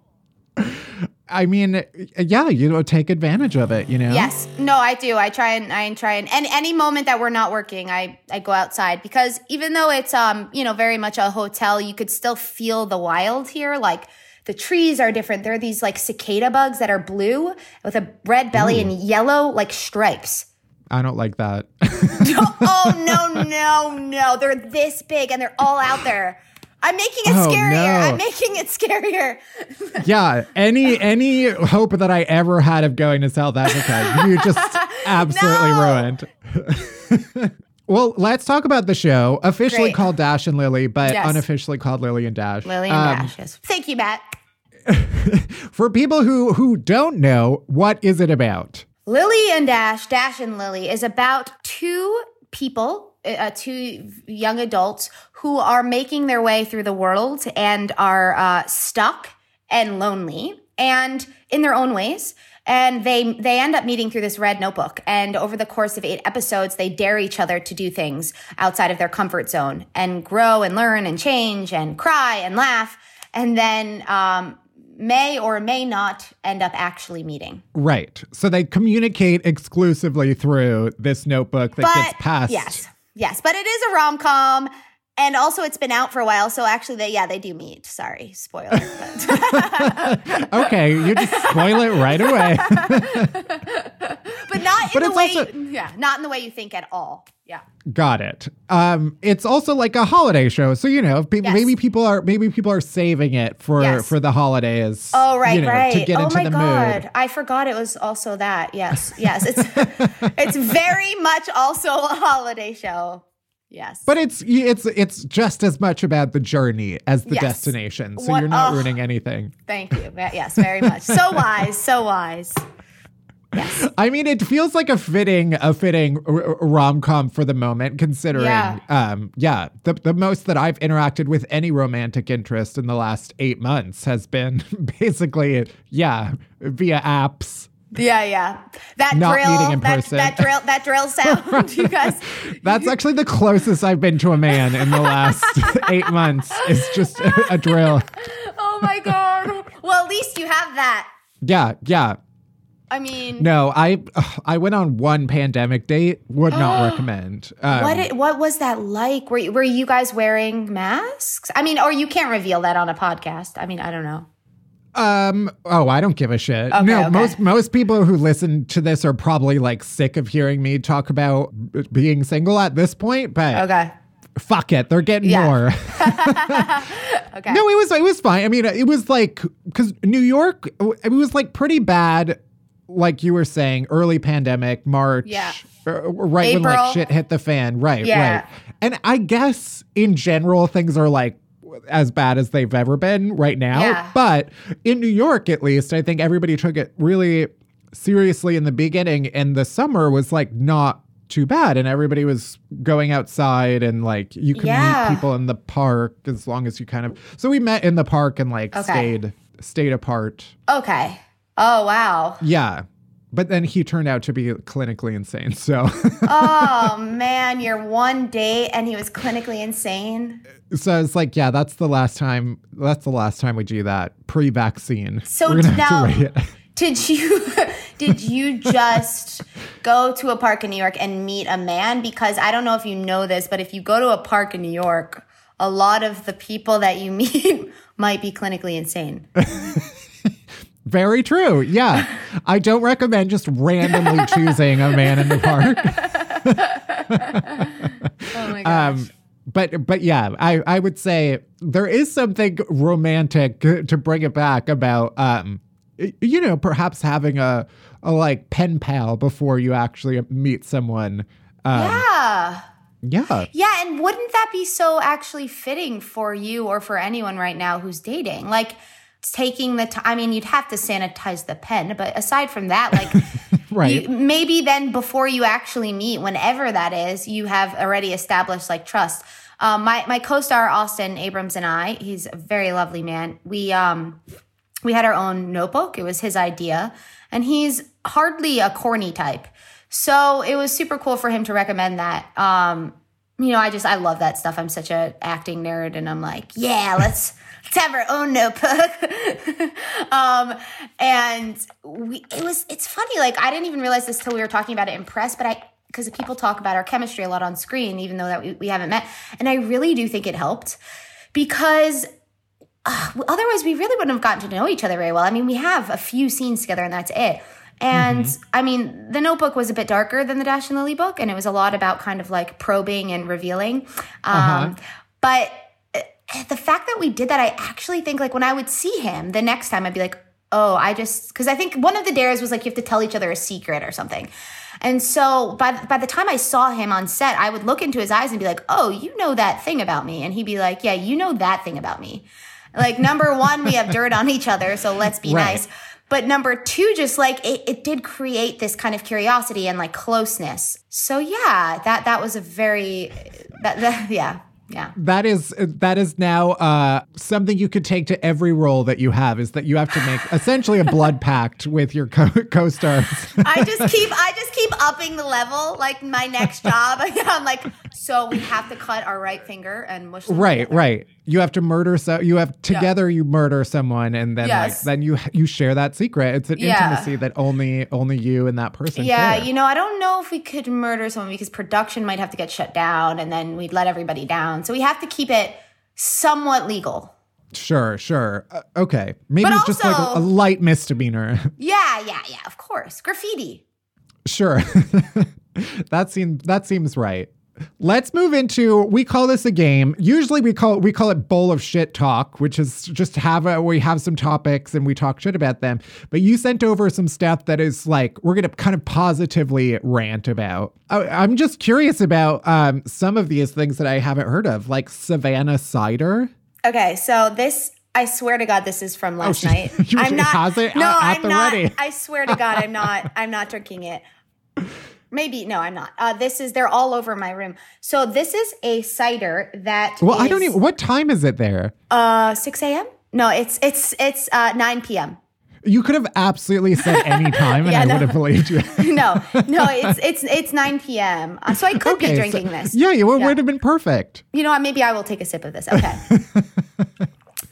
I mean, yeah, you know, take advantage of it, you know? Yes. No, I do. I try and any moment that we're not working, I go outside because even though it's, you know, very much a hotel, you could still feel the wild here. Like the trees are different. There are these like cicada bugs that are blue with a red belly and yellow like stripes. I don't like that. No. They're this big and they're all out there. I'm making it scarier. No. I'm making it scarier. Yeah. Any hope that I ever had of going to South Africa, you just absolutely ruined. Well, let's talk about the show. Officially called Dash and Lily, but unofficially called Lily and Dash. Lily and Dash, yes. Thank you, Matt. For people who don't know, what is it about? Lily and Dash, Dash and Lily is about two people, two young adults who are making their way through the world and are stuck and lonely and in their own ways. And they end up meeting through this red notebook. And over the course of 8 episodes, they dare each other to do things outside of their comfort zone and grow and learn and change and cry and laugh. And then may or may not end up actually meeting. Right. So they communicate exclusively through this notebook that gets passed. Yes, but it is a rom-com, and also it's been out for a while, so actually, they do meet. Sorry, spoiler. Okay, you just spoil it right away. But not in the way not in the way you think at all. Yeah. Got it. It's also like a holiday show. So, you know, maybe people are saving it for the holidays. Oh, right, you know, right. To get into the mood. Oh, my God. I forgot it was also that. Yes, yes. It's very much also a holiday show. Yes. But it's just as much about the journey as the destination. So you're not ruining anything. Thank you. Yes, very much. So wise, so wise. Yes. I mean, it feels like a fitting rom-com for the moment, considering, the most that I've interacted with any romantic interest in the last 8 months has been basically, via apps. Yeah. That drill sound, you guys. That's actually the closest I've been to a man in the last 8 months. It's just a drill. Oh, my God. Well, at least you have that. Yeah. I mean, no, I went on one pandemic date. Would not recommend. What was that like? Were you guys wearing masks? I mean, or you can't reveal that on a podcast. I mean, I don't know. I don't give a shit. Okay, no, okay. Most people who listen to this are probably like sick of hearing me talk about being single at this point. But okay. Fuck it. They're getting more. Okay. No, it was fine. I mean, it was like, because New York, it was like pretty bad. Like you were saying, early pandemic, March, right April. When like shit hit the fan. Right. And I guess in general, things are like as bad as they've ever been right now. Yeah. But in New York, at least, I think everybody took it really seriously in the beginning. And the summer was like not too bad. And everybody was going outside and like you could meet people in the park as long as you kind of. So we met in the park and like stayed apart. Okay. Oh, wow. Yeah. But then he turned out to be clinically insane, so. Oh, man, your one date and he was clinically insane? So it's like, that's the last time. That's the last time we do that, pre-vaccine. So now, did you just go to a park in New York and meet a man? Because I don't know if you know this, but if you go to a park in New York, a lot of the people that you meet might be clinically insane. Very true. Yeah. I don't recommend just randomly choosing a man in the park. Oh my gosh. But yeah, I would say there is something romantic, to bring it back, about, you know, perhaps having a like pen pal before you actually meet someone. Yeah. And wouldn't that be so actually fitting for you or for anyone right now who's dating? Like, taking the time, I mean, you'd have to sanitize the pen, but aside from that, like, right. Maybe then before you actually meet, whenever that is, you have already established like trust. My co-star Austin Abrams and I, he's a very lovely man. We had our own notebook. It was his idea, and he's hardly a corny type, so it was super cool for him to recommend that. You know, I love that stuff. I'm such an acting nerd, and I'm like, let's have our own notebook. It's funny. Like, I didn't even realize this till we were talking about it in press, because people talk about our chemistry a lot on screen, even though that we haven't met. And I really do think it helped, because otherwise we really wouldn't have gotten to know each other very well. I mean, we have a few scenes together and that's it. And I mean, the notebook was a bit darker than the Dash and Lily book. And it was a lot about kind of like probing and revealing. But the fact that we did that, I actually think, like, when I would see him the next time, I'd be like, because I think one of the dares was like, you have to tell each other a secret or something. And so by the time I saw him on set, I would look into his eyes and be like, oh, you know that thing about me. And he'd be like, yeah, you know that thing about me. Like, number one, we have dirt on each other, so let's be nice. But number two, just like it did create this kind of curiosity and like closeness. So yeah, that was a very, yeah. That is now something you could take to every role that you have, is that you have to make essentially a blood pact with your co-stars. I just keep upping the level. Like, my next job, I'm like, so we have to cut our right finger and mush. Right. You have to murder. So you have together. You murder someone, and then then you share that secret. It's an intimacy that only you and that person. Yeah, share. You know, I don't know if we could murder someone, because production might have to get shut down, and then we'd let everybody down. So we have to keep it somewhat legal. Sure. Okay. Maybe it's just like a light misdemeanor. Yeah, of course. Graffiti. Sure. That seems right. Let's move into, we call this a game. Usually we call it bowl of shit talk, which is just we have some topics and we talk shit about them. But you sent over some stuff that is like, we're going to kind of positively rant about. I'm just curious about some of these things that I haven't heard of, like Savannah cider. Okay, so this, I swear to God, this is from last night. I'm not. Has it no, at I'm the not. Ready. I swear to God, I'm not drinking it. Maybe. No, I'm not. They're all over my room. So this is a cider that I don't even, what time is it there? 6 a.m.? No, it's 9 p.m. You could have absolutely said any time and I would have believed you. No, it's 9 p.m. So I could be drinking this. Yeah, it would have been perfect. You know what? Maybe I will take a sip of this. Okay.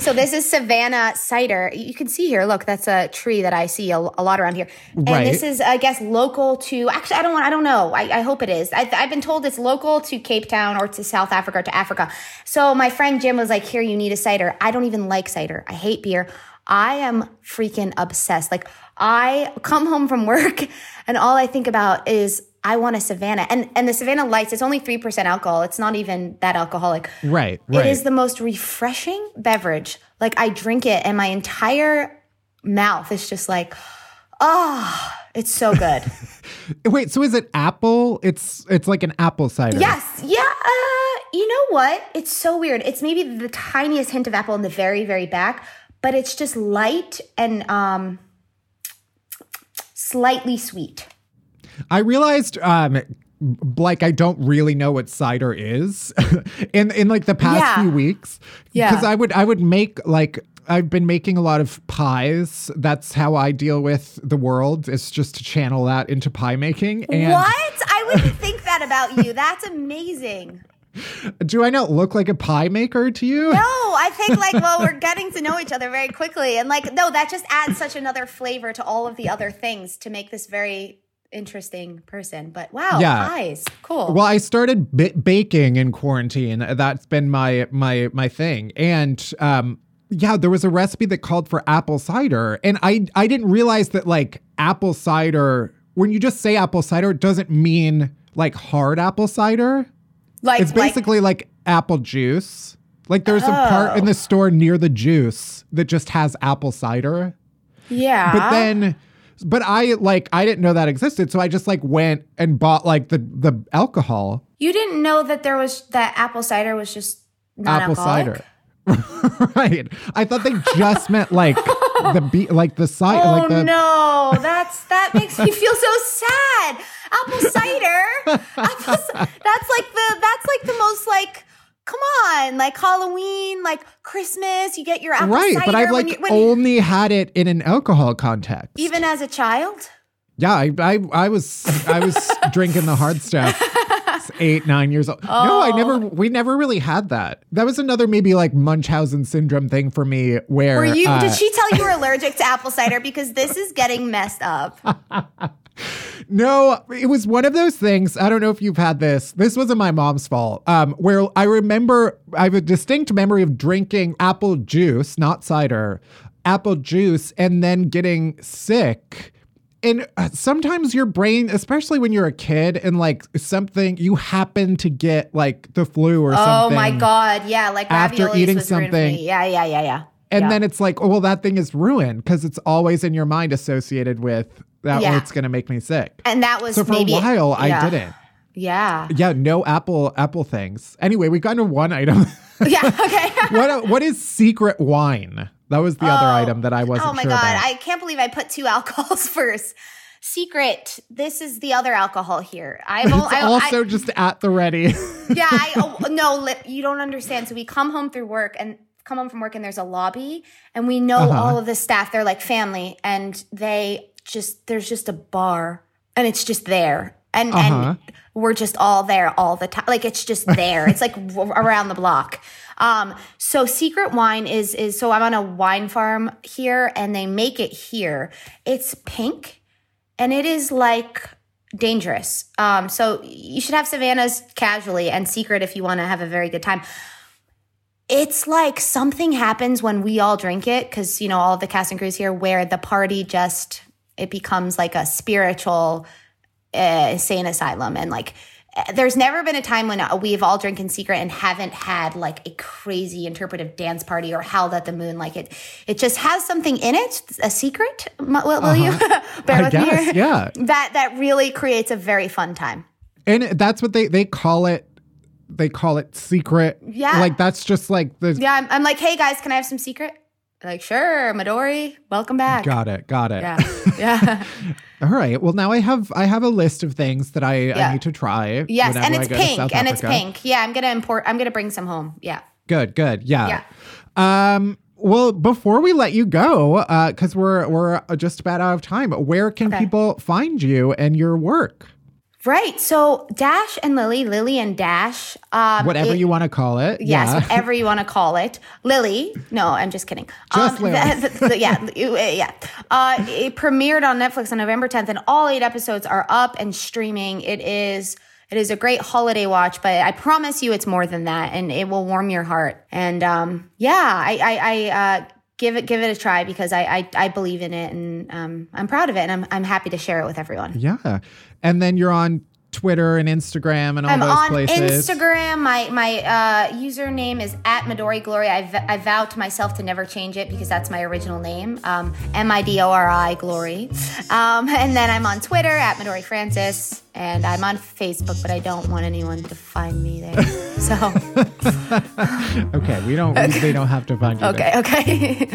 So this is Savannah cider. You can see here, look, that's a tree that I see a lot around here. And This is, I guess, local to, actually, I don't know. I hope it is. I've been told it's local to Cape Town or to South Africa or to Africa. So my friend Jim was like, here, you need a cider. I don't even like cider. I hate beer. I am freaking obsessed. Like, I come home from work and all I think about is I want a Savannah. And the Savannah Lights, it's only 3% alcohol. It's not even that alcoholic. Right. It is the most refreshing beverage. Like, I drink it and my entire mouth is just like, oh, it's so good. Wait, so is it apple? It's like an apple cider. Yes. Yeah. You know what? It's so weird. It's maybe the tiniest hint of apple in the very, very back, but it's just light and slightly sweet. I realized, like, I don't really know what cider is in like the past few weeks. Yeah. Because I would make, like, I've been making a lot of pies. That's how I deal with the world, is just to channel that into pie making. And what? I wouldn't think that about you. That's amazing. Do I not look like a pie maker to you? No, I think we're getting to know each other very quickly. And that just adds such another flavor to all of the other things to make this very interesting person. But wow, pies. Cool. Well, I started baking in quarantine. That's been my thing. And there was a recipe that called for apple cider. And I didn't realize that, like, apple cider, when you just say apple cider, it doesn't mean like hard apple cider. Like, it's basically like apple juice. Like, there's a part in the store near the juice that just has apple cider. Yeah. But I didn't know that existed. So I just went and bought the alcohol. You didn't know that there was, that apple cider was just non-alcoholic? Apple cider. Right. I thought they just meant the cider. Oh, no. That makes me feel so sad. Apple cider. That's the most come on, Halloween, Christmas, you get your apple cider. Right, but I've only had it in an alcohol context. Even as a child? Yeah, I was drinking the hard stuff. 8, 9 years old. Oh. No, we never really had that. That was another maybe Munchausen syndrome thing for me where. Did she tell you were allergic to apple cider? Because this is getting messed up. No, it was one of those things. I don't know if you've had this. This wasn't my mom's fault. Where I remember, I have a distinct memory of drinking apple juice, not cider, apple juice, and then getting sick. And sometimes your brain, especially when you're a kid and something, you happen to get the flu or something. Oh my God. Yeah. Like after eating something. Yeah. And then it's that thing is ruined because it's always in your mind associated with that it's going to make me sick. And that was for a while, I didn't. Yeah. Yeah. No apple things. Anyway, we got into one item. Yeah. Okay. What is secret wine? That was the other item that I wasn't sure about. Oh my God. I can't believe I put two alcohols first. Secret. This is the other alcohol here. It's also just at the ready. Yeah. You don't understand. So we come home from work and there's a lobby and we know all of the staff. They're like family and there's just a bar and it's just there. And we're just all there all the time. Like, it's just there. It's around the block. So secret wine is so I'm on a wine farm here and they make it here. It's pink and it is dangerous. So you should have Savannah's casually and secret if you want to have a very good time. It's something happens when we all drink it. 'Cause all of the cast and crews here where the party it becomes like a spiritual insane asylum. And like, there's never been a time when we've all drank in secret and haven't had like a crazy interpretive dance party or howled at the moon. Like it just has something in it, a secret. Will you bear with me here? Yeah. That really creates a very fun time. And that's what they call it. They call it secret. Yeah. Like that's just like the. Yeah. I'm like, hey guys, can I have some secret? Like, sure, Midori, welcome back. Got it. Yeah. All right. Well, now I have a list of things that I need to try. Yes, and it's pink. And it's pink. Yeah, I'm gonna import. I'm gonna bring some home. Yeah. Good. Yeah. Well, before we let you go, because we're just about out of time, where can people find you and your work? Right. So Dash and Lily, Lily and Dash. Whatever you want to call it. Yes, yeah. Whatever you want to call it. Lily. No, I'm just kidding. Just Lily. Yeah. It premiered on Netflix on November 10th, and all 8 episodes are up and streaming. It is a great holiday watch, but I promise you it's more than that, and it will warm your heart. And I give it a try because I believe in it, and I'm proud of it, and I'm happy to share it with everyone. Yeah. And then you're on Twitter and Instagram and all those places. I'm on Instagram. My username is @MidoriGlory. I vow to myself to never change it because that's my original name, MIDORI Glory. And then I'm on Twitter @MidoriFrancis, and I'm on Facebook, but I don't want anyone to find me there. So okay, they don't have to find you. Okay.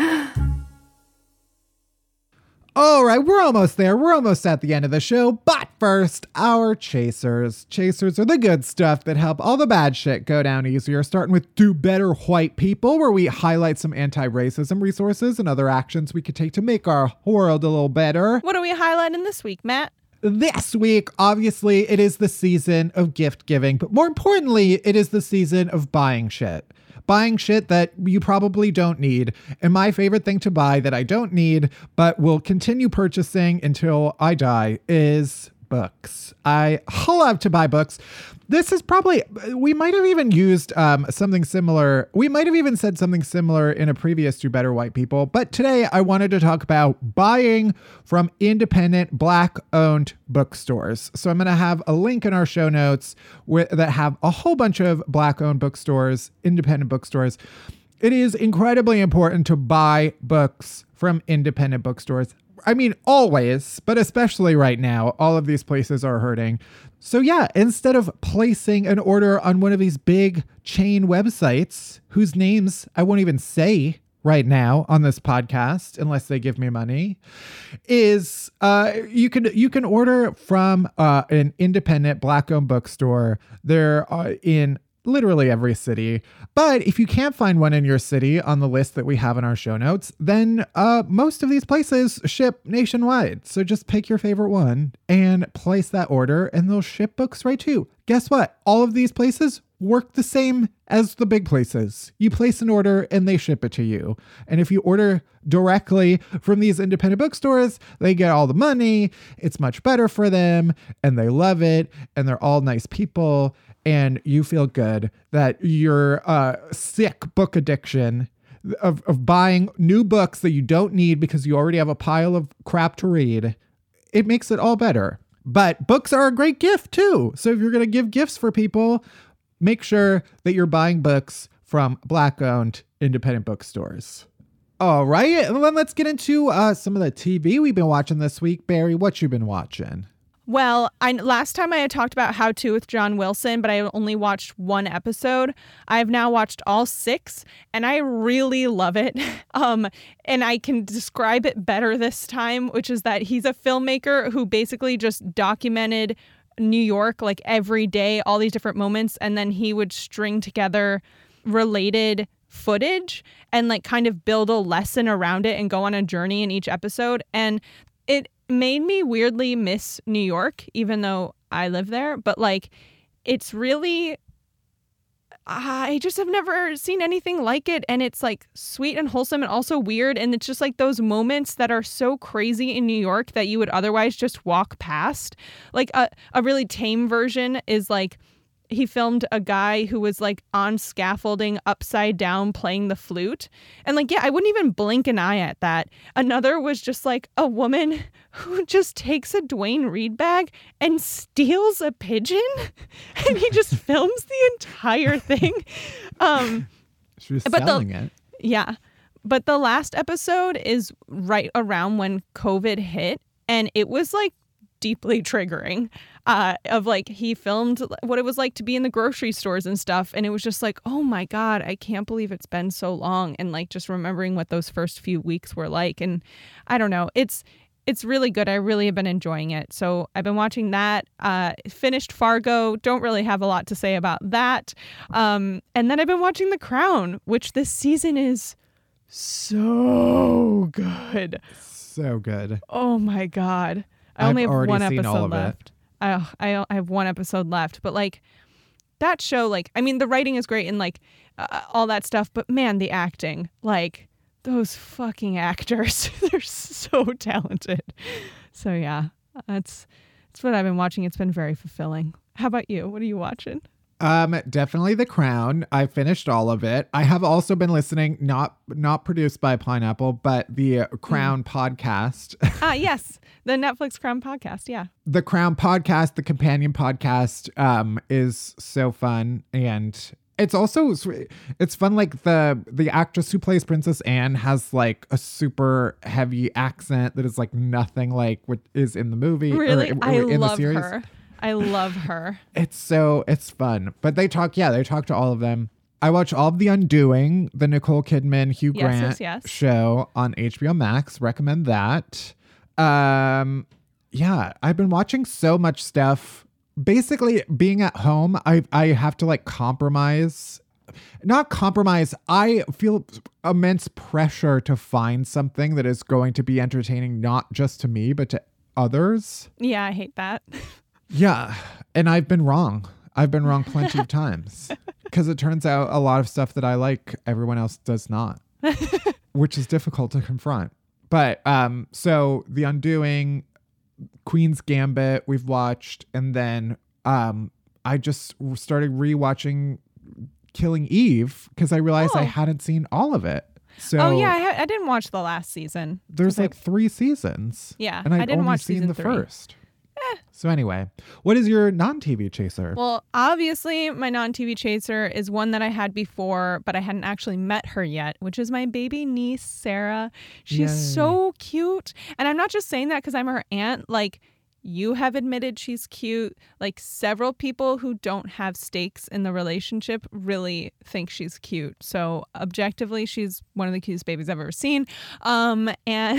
All right, we're almost there. We're almost at the end of the show. But first, our chasers. Chasers are the good stuff that help all the bad shit go down easier, starting with Do Better White People, where we highlight some anti-racism resources and other actions we could take to make our world a little better. What are we highlighting this week, Matt? This week, obviously, it is the season of gift giving, but more importantly, it is the season of buying shit. Buying shit that you probably don't need. And my favorite thing to buy that I don't need, but will continue purchasing until I die, is books. I love to buy books. This is probably, we might have even used something similar. We might have even said something similar in a previous Do Better White People. But today I wanted to talk about buying from independent Black-owned bookstores. So I'm going to have a link in our show notes that have a whole bunch of Black-owned bookstores, independent bookstores. It is incredibly important to buy books from independent bookstores. I mean, always, but especially right now, all of these places are hurting. So yeah, instead of placing an order on one of these big chain websites, whose names I won't even say right now on this podcast, unless they give me money, is you can order from an independent Black-owned bookstore. They're in literally every city. But if you can't find one in your city on the list that we have in our show notes, then most of these places ship nationwide. So just pick your favorite one and place that order, and they'll ship books right to you. Guess what? All of these places work the same as the big places. You place an order and they ship it to you. And if you order directly from these independent bookstores, they get all the money. It's much better for them, and they love it, and they're all nice people. And you feel good that your sick book addiction of buying new books that you don't need because you already have a pile of crap to read, it makes it all better. But books are a great gift too. So if you're going to give gifts for people, make sure that you're buying books from Black-owned independent bookstores. All right, and then let's get into some of the TV we've been watching this week. Barry, what you been watching? Well, last time I had talked about How To with John Wilson, but I only watched one episode. I've now watched all 6, and I really love it. And I can describe it better this time, which is that he's a filmmaker who basically just documented New York like every day, all these different moments, and then he would string together related footage and like kind of build a lesson around it and go on a journey in each episode. And it made me weirdly miss New York, even though I live there. But like, it's really, I just have never seen anything like it. And it's like sweet and wholesome and also weird. And it's just like those moments that are so crazy in New York that you would otherwise just walk past. Like a really tame version is like, he filmed a guy who was like on scaffolding upside down playing the flute. And like, yeah, I wouldn't even blink an eye at that. Another was just like a woman who just takes a Duane Reade bag and steals a pigeon, and he just films the entire thing. She was selling it. Yeah. But the last episode is right around when COVID hit, and it was like deeply triggering of like he filmed what it was like to be in the grocery stores and stuff. And it was just like, oh, my God, I can't believe it's been so long. And like just remembering what those first few weeks were like. And I don't know. It's really good. I really have been enjoying it. So I've been watching that. Finished Fargo. Don't really have a lot to say about that. And then I've been watching The Crown, which this season is so good. So good. Oh, my God. I only have one episode left. I have one episode left. But like that show, like, I mean, the writing is great and like all that stuff. But man, the acting, like those fucking actors, they're so talented. So, yeah, that's what I've been watching. It's been very fulfilling. How about you? What are you watching? Definitely The Crown. I finished all of it. I have also been listening, not produced by Pineapple, but the Crown podcast. Yes. The Netflix Crown podcast. Yeah. The Crown podcast, the companion podcast, is so fun. And it's also, it's fun. Like the actress who plays Princess Anne has like a super heavy accent that is like nothing like what is in the movie. Really? I love her. I love her. It's fun. But they talk to all of them. I watch all of The Undoing, the Nicole Kidman, Hugh Grant show on HBO Max. Recommend that. Yeah, I've been watching so much stuff. Basically, being at home, I have to like compromise. Not compromise. I feel immense pressure to find something that is going to be entertaining, not just to me, but to others. Yeah, I hate that. Yeah. And I've been wrong. I've been wrong plenty of times because it turns out a lot of stuff that I like, everyone else does not, which is difficult to confront. But so The Undoing, Queen's Gambit we've watched. And then I just started rewatching Killing Eve because I realized I hadn't seen all of it. So I didn't watch the last season. There's like three seasons. Yeah. And I didn't watch season the first. So anyway, what is your non-TV chaser? Well, obviously my non-TV chaser is one that I had before, but I hadn't actually met her yet, which is my baby niece, Sarah. She's so cute. And I'm not just saying that because I'm her aunt. Like, you have admitted she's cute. Like, several people who don't have stakes in the relationship really think she's cute. So objectively, she's one of the cutest babies I've ever seen. And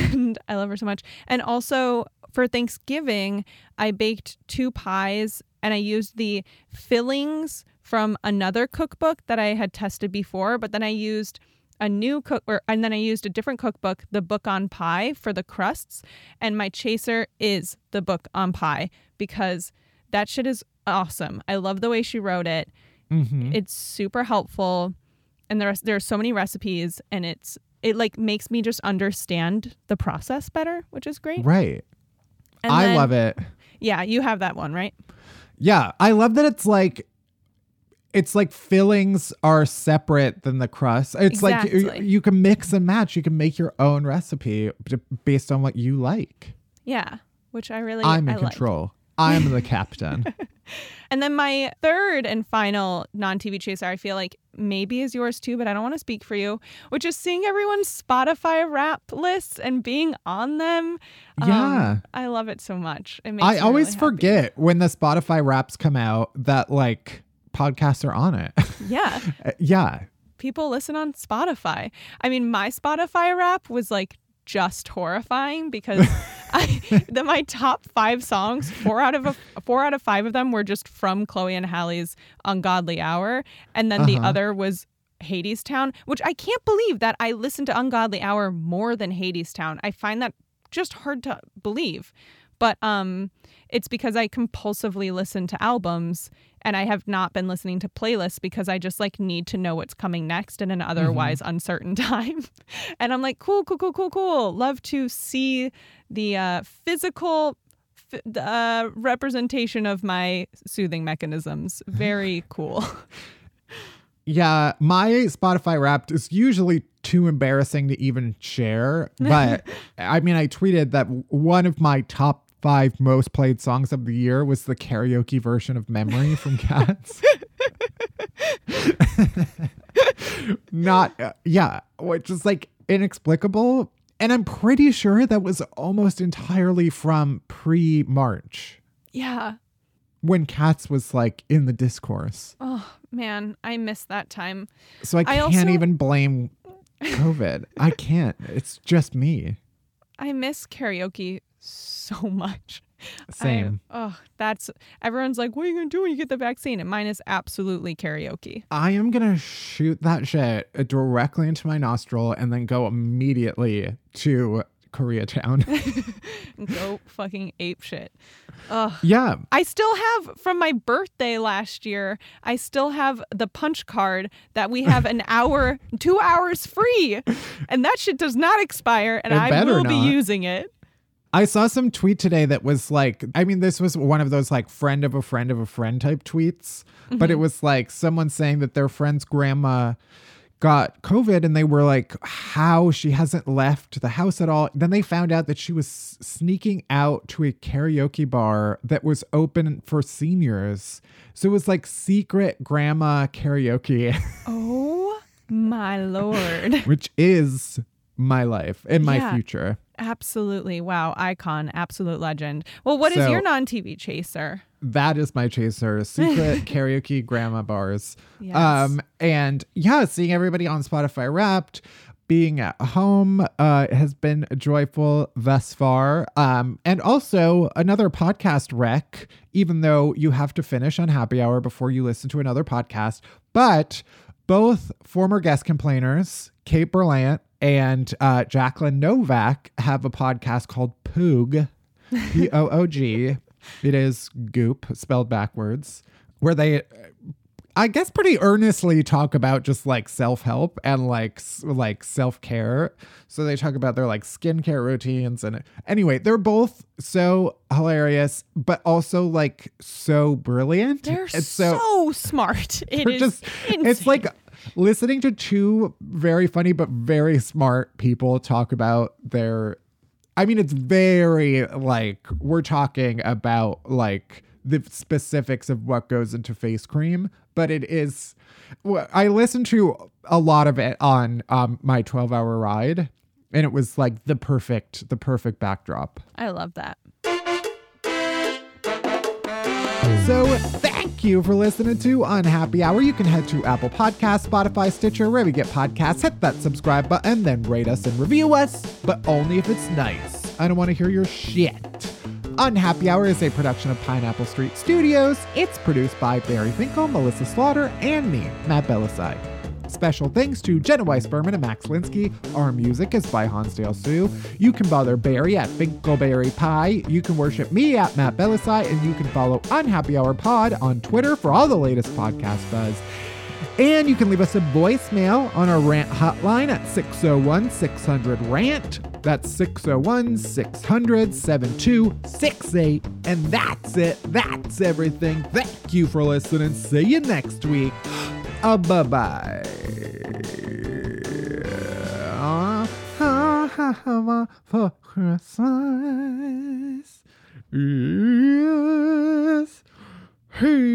I love her so much. And also, for Thanksgiving, I baked two pies and I used the fillings from another cookbook that I had tested before. But then I used a different cookbook, the book on pie, for the crusts. And my chaser is the book on pie because that shit is awesome. I love the way she wrote it. Mm-hmm. It's super helpful. And there are so many recipes, and it like makes me just understand the process better, which is great. Right. And I love it. Yeah, you have that one, right? Yeah, I love that it's like fillings are separate than the crust. It's exactly. Like you can mix and match. You can make your own recipe based on what you like. Yeah, which I'm in control. I'm the captain. And then my third and final non-TV chaser, I feel like maybe is yours too, but I don't want to speak for you, which is seeing everyone's Spotify Wrapped lists and being on them. Yeah. I love it so much. I always really forget when the Spotify Wraps come out that like podcasts are on it. Yeah. Yeah. People listen on Spotify. I mean, my Spotify Wrap was like just horrifying because my top 5 songs, 4 out of 5 of them were just from Chloe and Halley's Ungodly Hour, and then the other was Hadestown, which I can't believe that I listened to Ungodly Hour more than Hadestown. I find that just hard to believe, but it's because I compulsively listen to albums and I have not been listening to playlists because I just like need to know what's coming next in an otherwise uncertain time. And I'm like, cool. Love to see the physical representation of my soothing mechanisms. Very cool. Yeah, my Spotify Wrapped is usually too embarrassing to even share. But I mean, I tweeted that one of my top 5 most played songs of the year was the karaoke version of Memory from Cats. Which is like inexplicable. And I'm pretty sure that was almost entirely from pre-March. Yeah. When Cats was like in the discourse. Oh, man, I miss that time. So I can't even blame COVID. I can't. It's just me. I miss karaoke so much. Same. Everyone's like, what are you going to do when you get the vaccine? And mine is absolutely karaoke. I am going to shoot that shit directly into my nostril and then go immediately to Koreatown. Go fucking ape shit. Yeah. I still have, from my birthday last year, I still have the punch card that we have 2 hours free. And that shit does not expire. And I will be using it. I saw some tweet today that was like, I mean, this was one of those like friend of a friend of a friend type tweets, mm-hmm. but it was like someone saying that their friend's grandma got COVID and they were like, how she hasn't left the house at all. Then they found out that she was sneaking out to a karaoke bar that was open for seniors. So it was like secret grandma karaoke. Oh, my Lord. Which is my life and my future. Absolutely. Wow. Icon. Absolute legend. Well, what is your non-TV chaser? That is my chaser. Secret karaoke grandma bars. Yes. Seeing everybody on Spotify Wrapped, being at home has been joyful thus far. And also another podcast wreck, even though you have to finish Unhappy Hour before you listen to another podcast. But both former guest complainers, Kate Berlant and Jacqueline Novak, have a podcast called Poog, P-O-O-G. It is goop spelled backwards, where they, I guess, pretty earnestly talk about just like self-help and like self-care. So they talk about their like skincare routines. And anyway, they're both so hilarious, but also like so brilliant. They're so smart. It is just insane. It's like listening to two very funny but very smart people talk about their, I mean, it's very like, we're talking about like the specifics of what goes into face cream, but it is, I listened to a lot of it on my 12-hour ride, and it was like the perfect backdrop. I love that. So thank you for listening to Unhappy Hour. You can head to Apple Podcasts, Spotify, Stitcher, wherever you get podcasts. Hit that subscribe button, then rate us and review us, but only if it's nice. I don't want to hear your shit. Unhappy Hour is a production of Pineapple Street Studios. It's produced by Barry Finkel, Melissa Slaughter, and me, Matt Bellassai. Special thanks to Jenna Weiss-Berman and Max Linsky. Our music is by Hansdale Sue. You can bother Barry at Finkelberry Pie. You can worship me at Matt Bellassai. And you can follow Unhappy Hour Pod on Twitter for all the latest podcast buzz. And you can leave us a voicemail on our rant hotline at 601-600-RANT. That's 601-600-7268. And that's it. That's everything. Thank you for listening. See you next week. Bye-bye. For Christmas. Yes. Hey.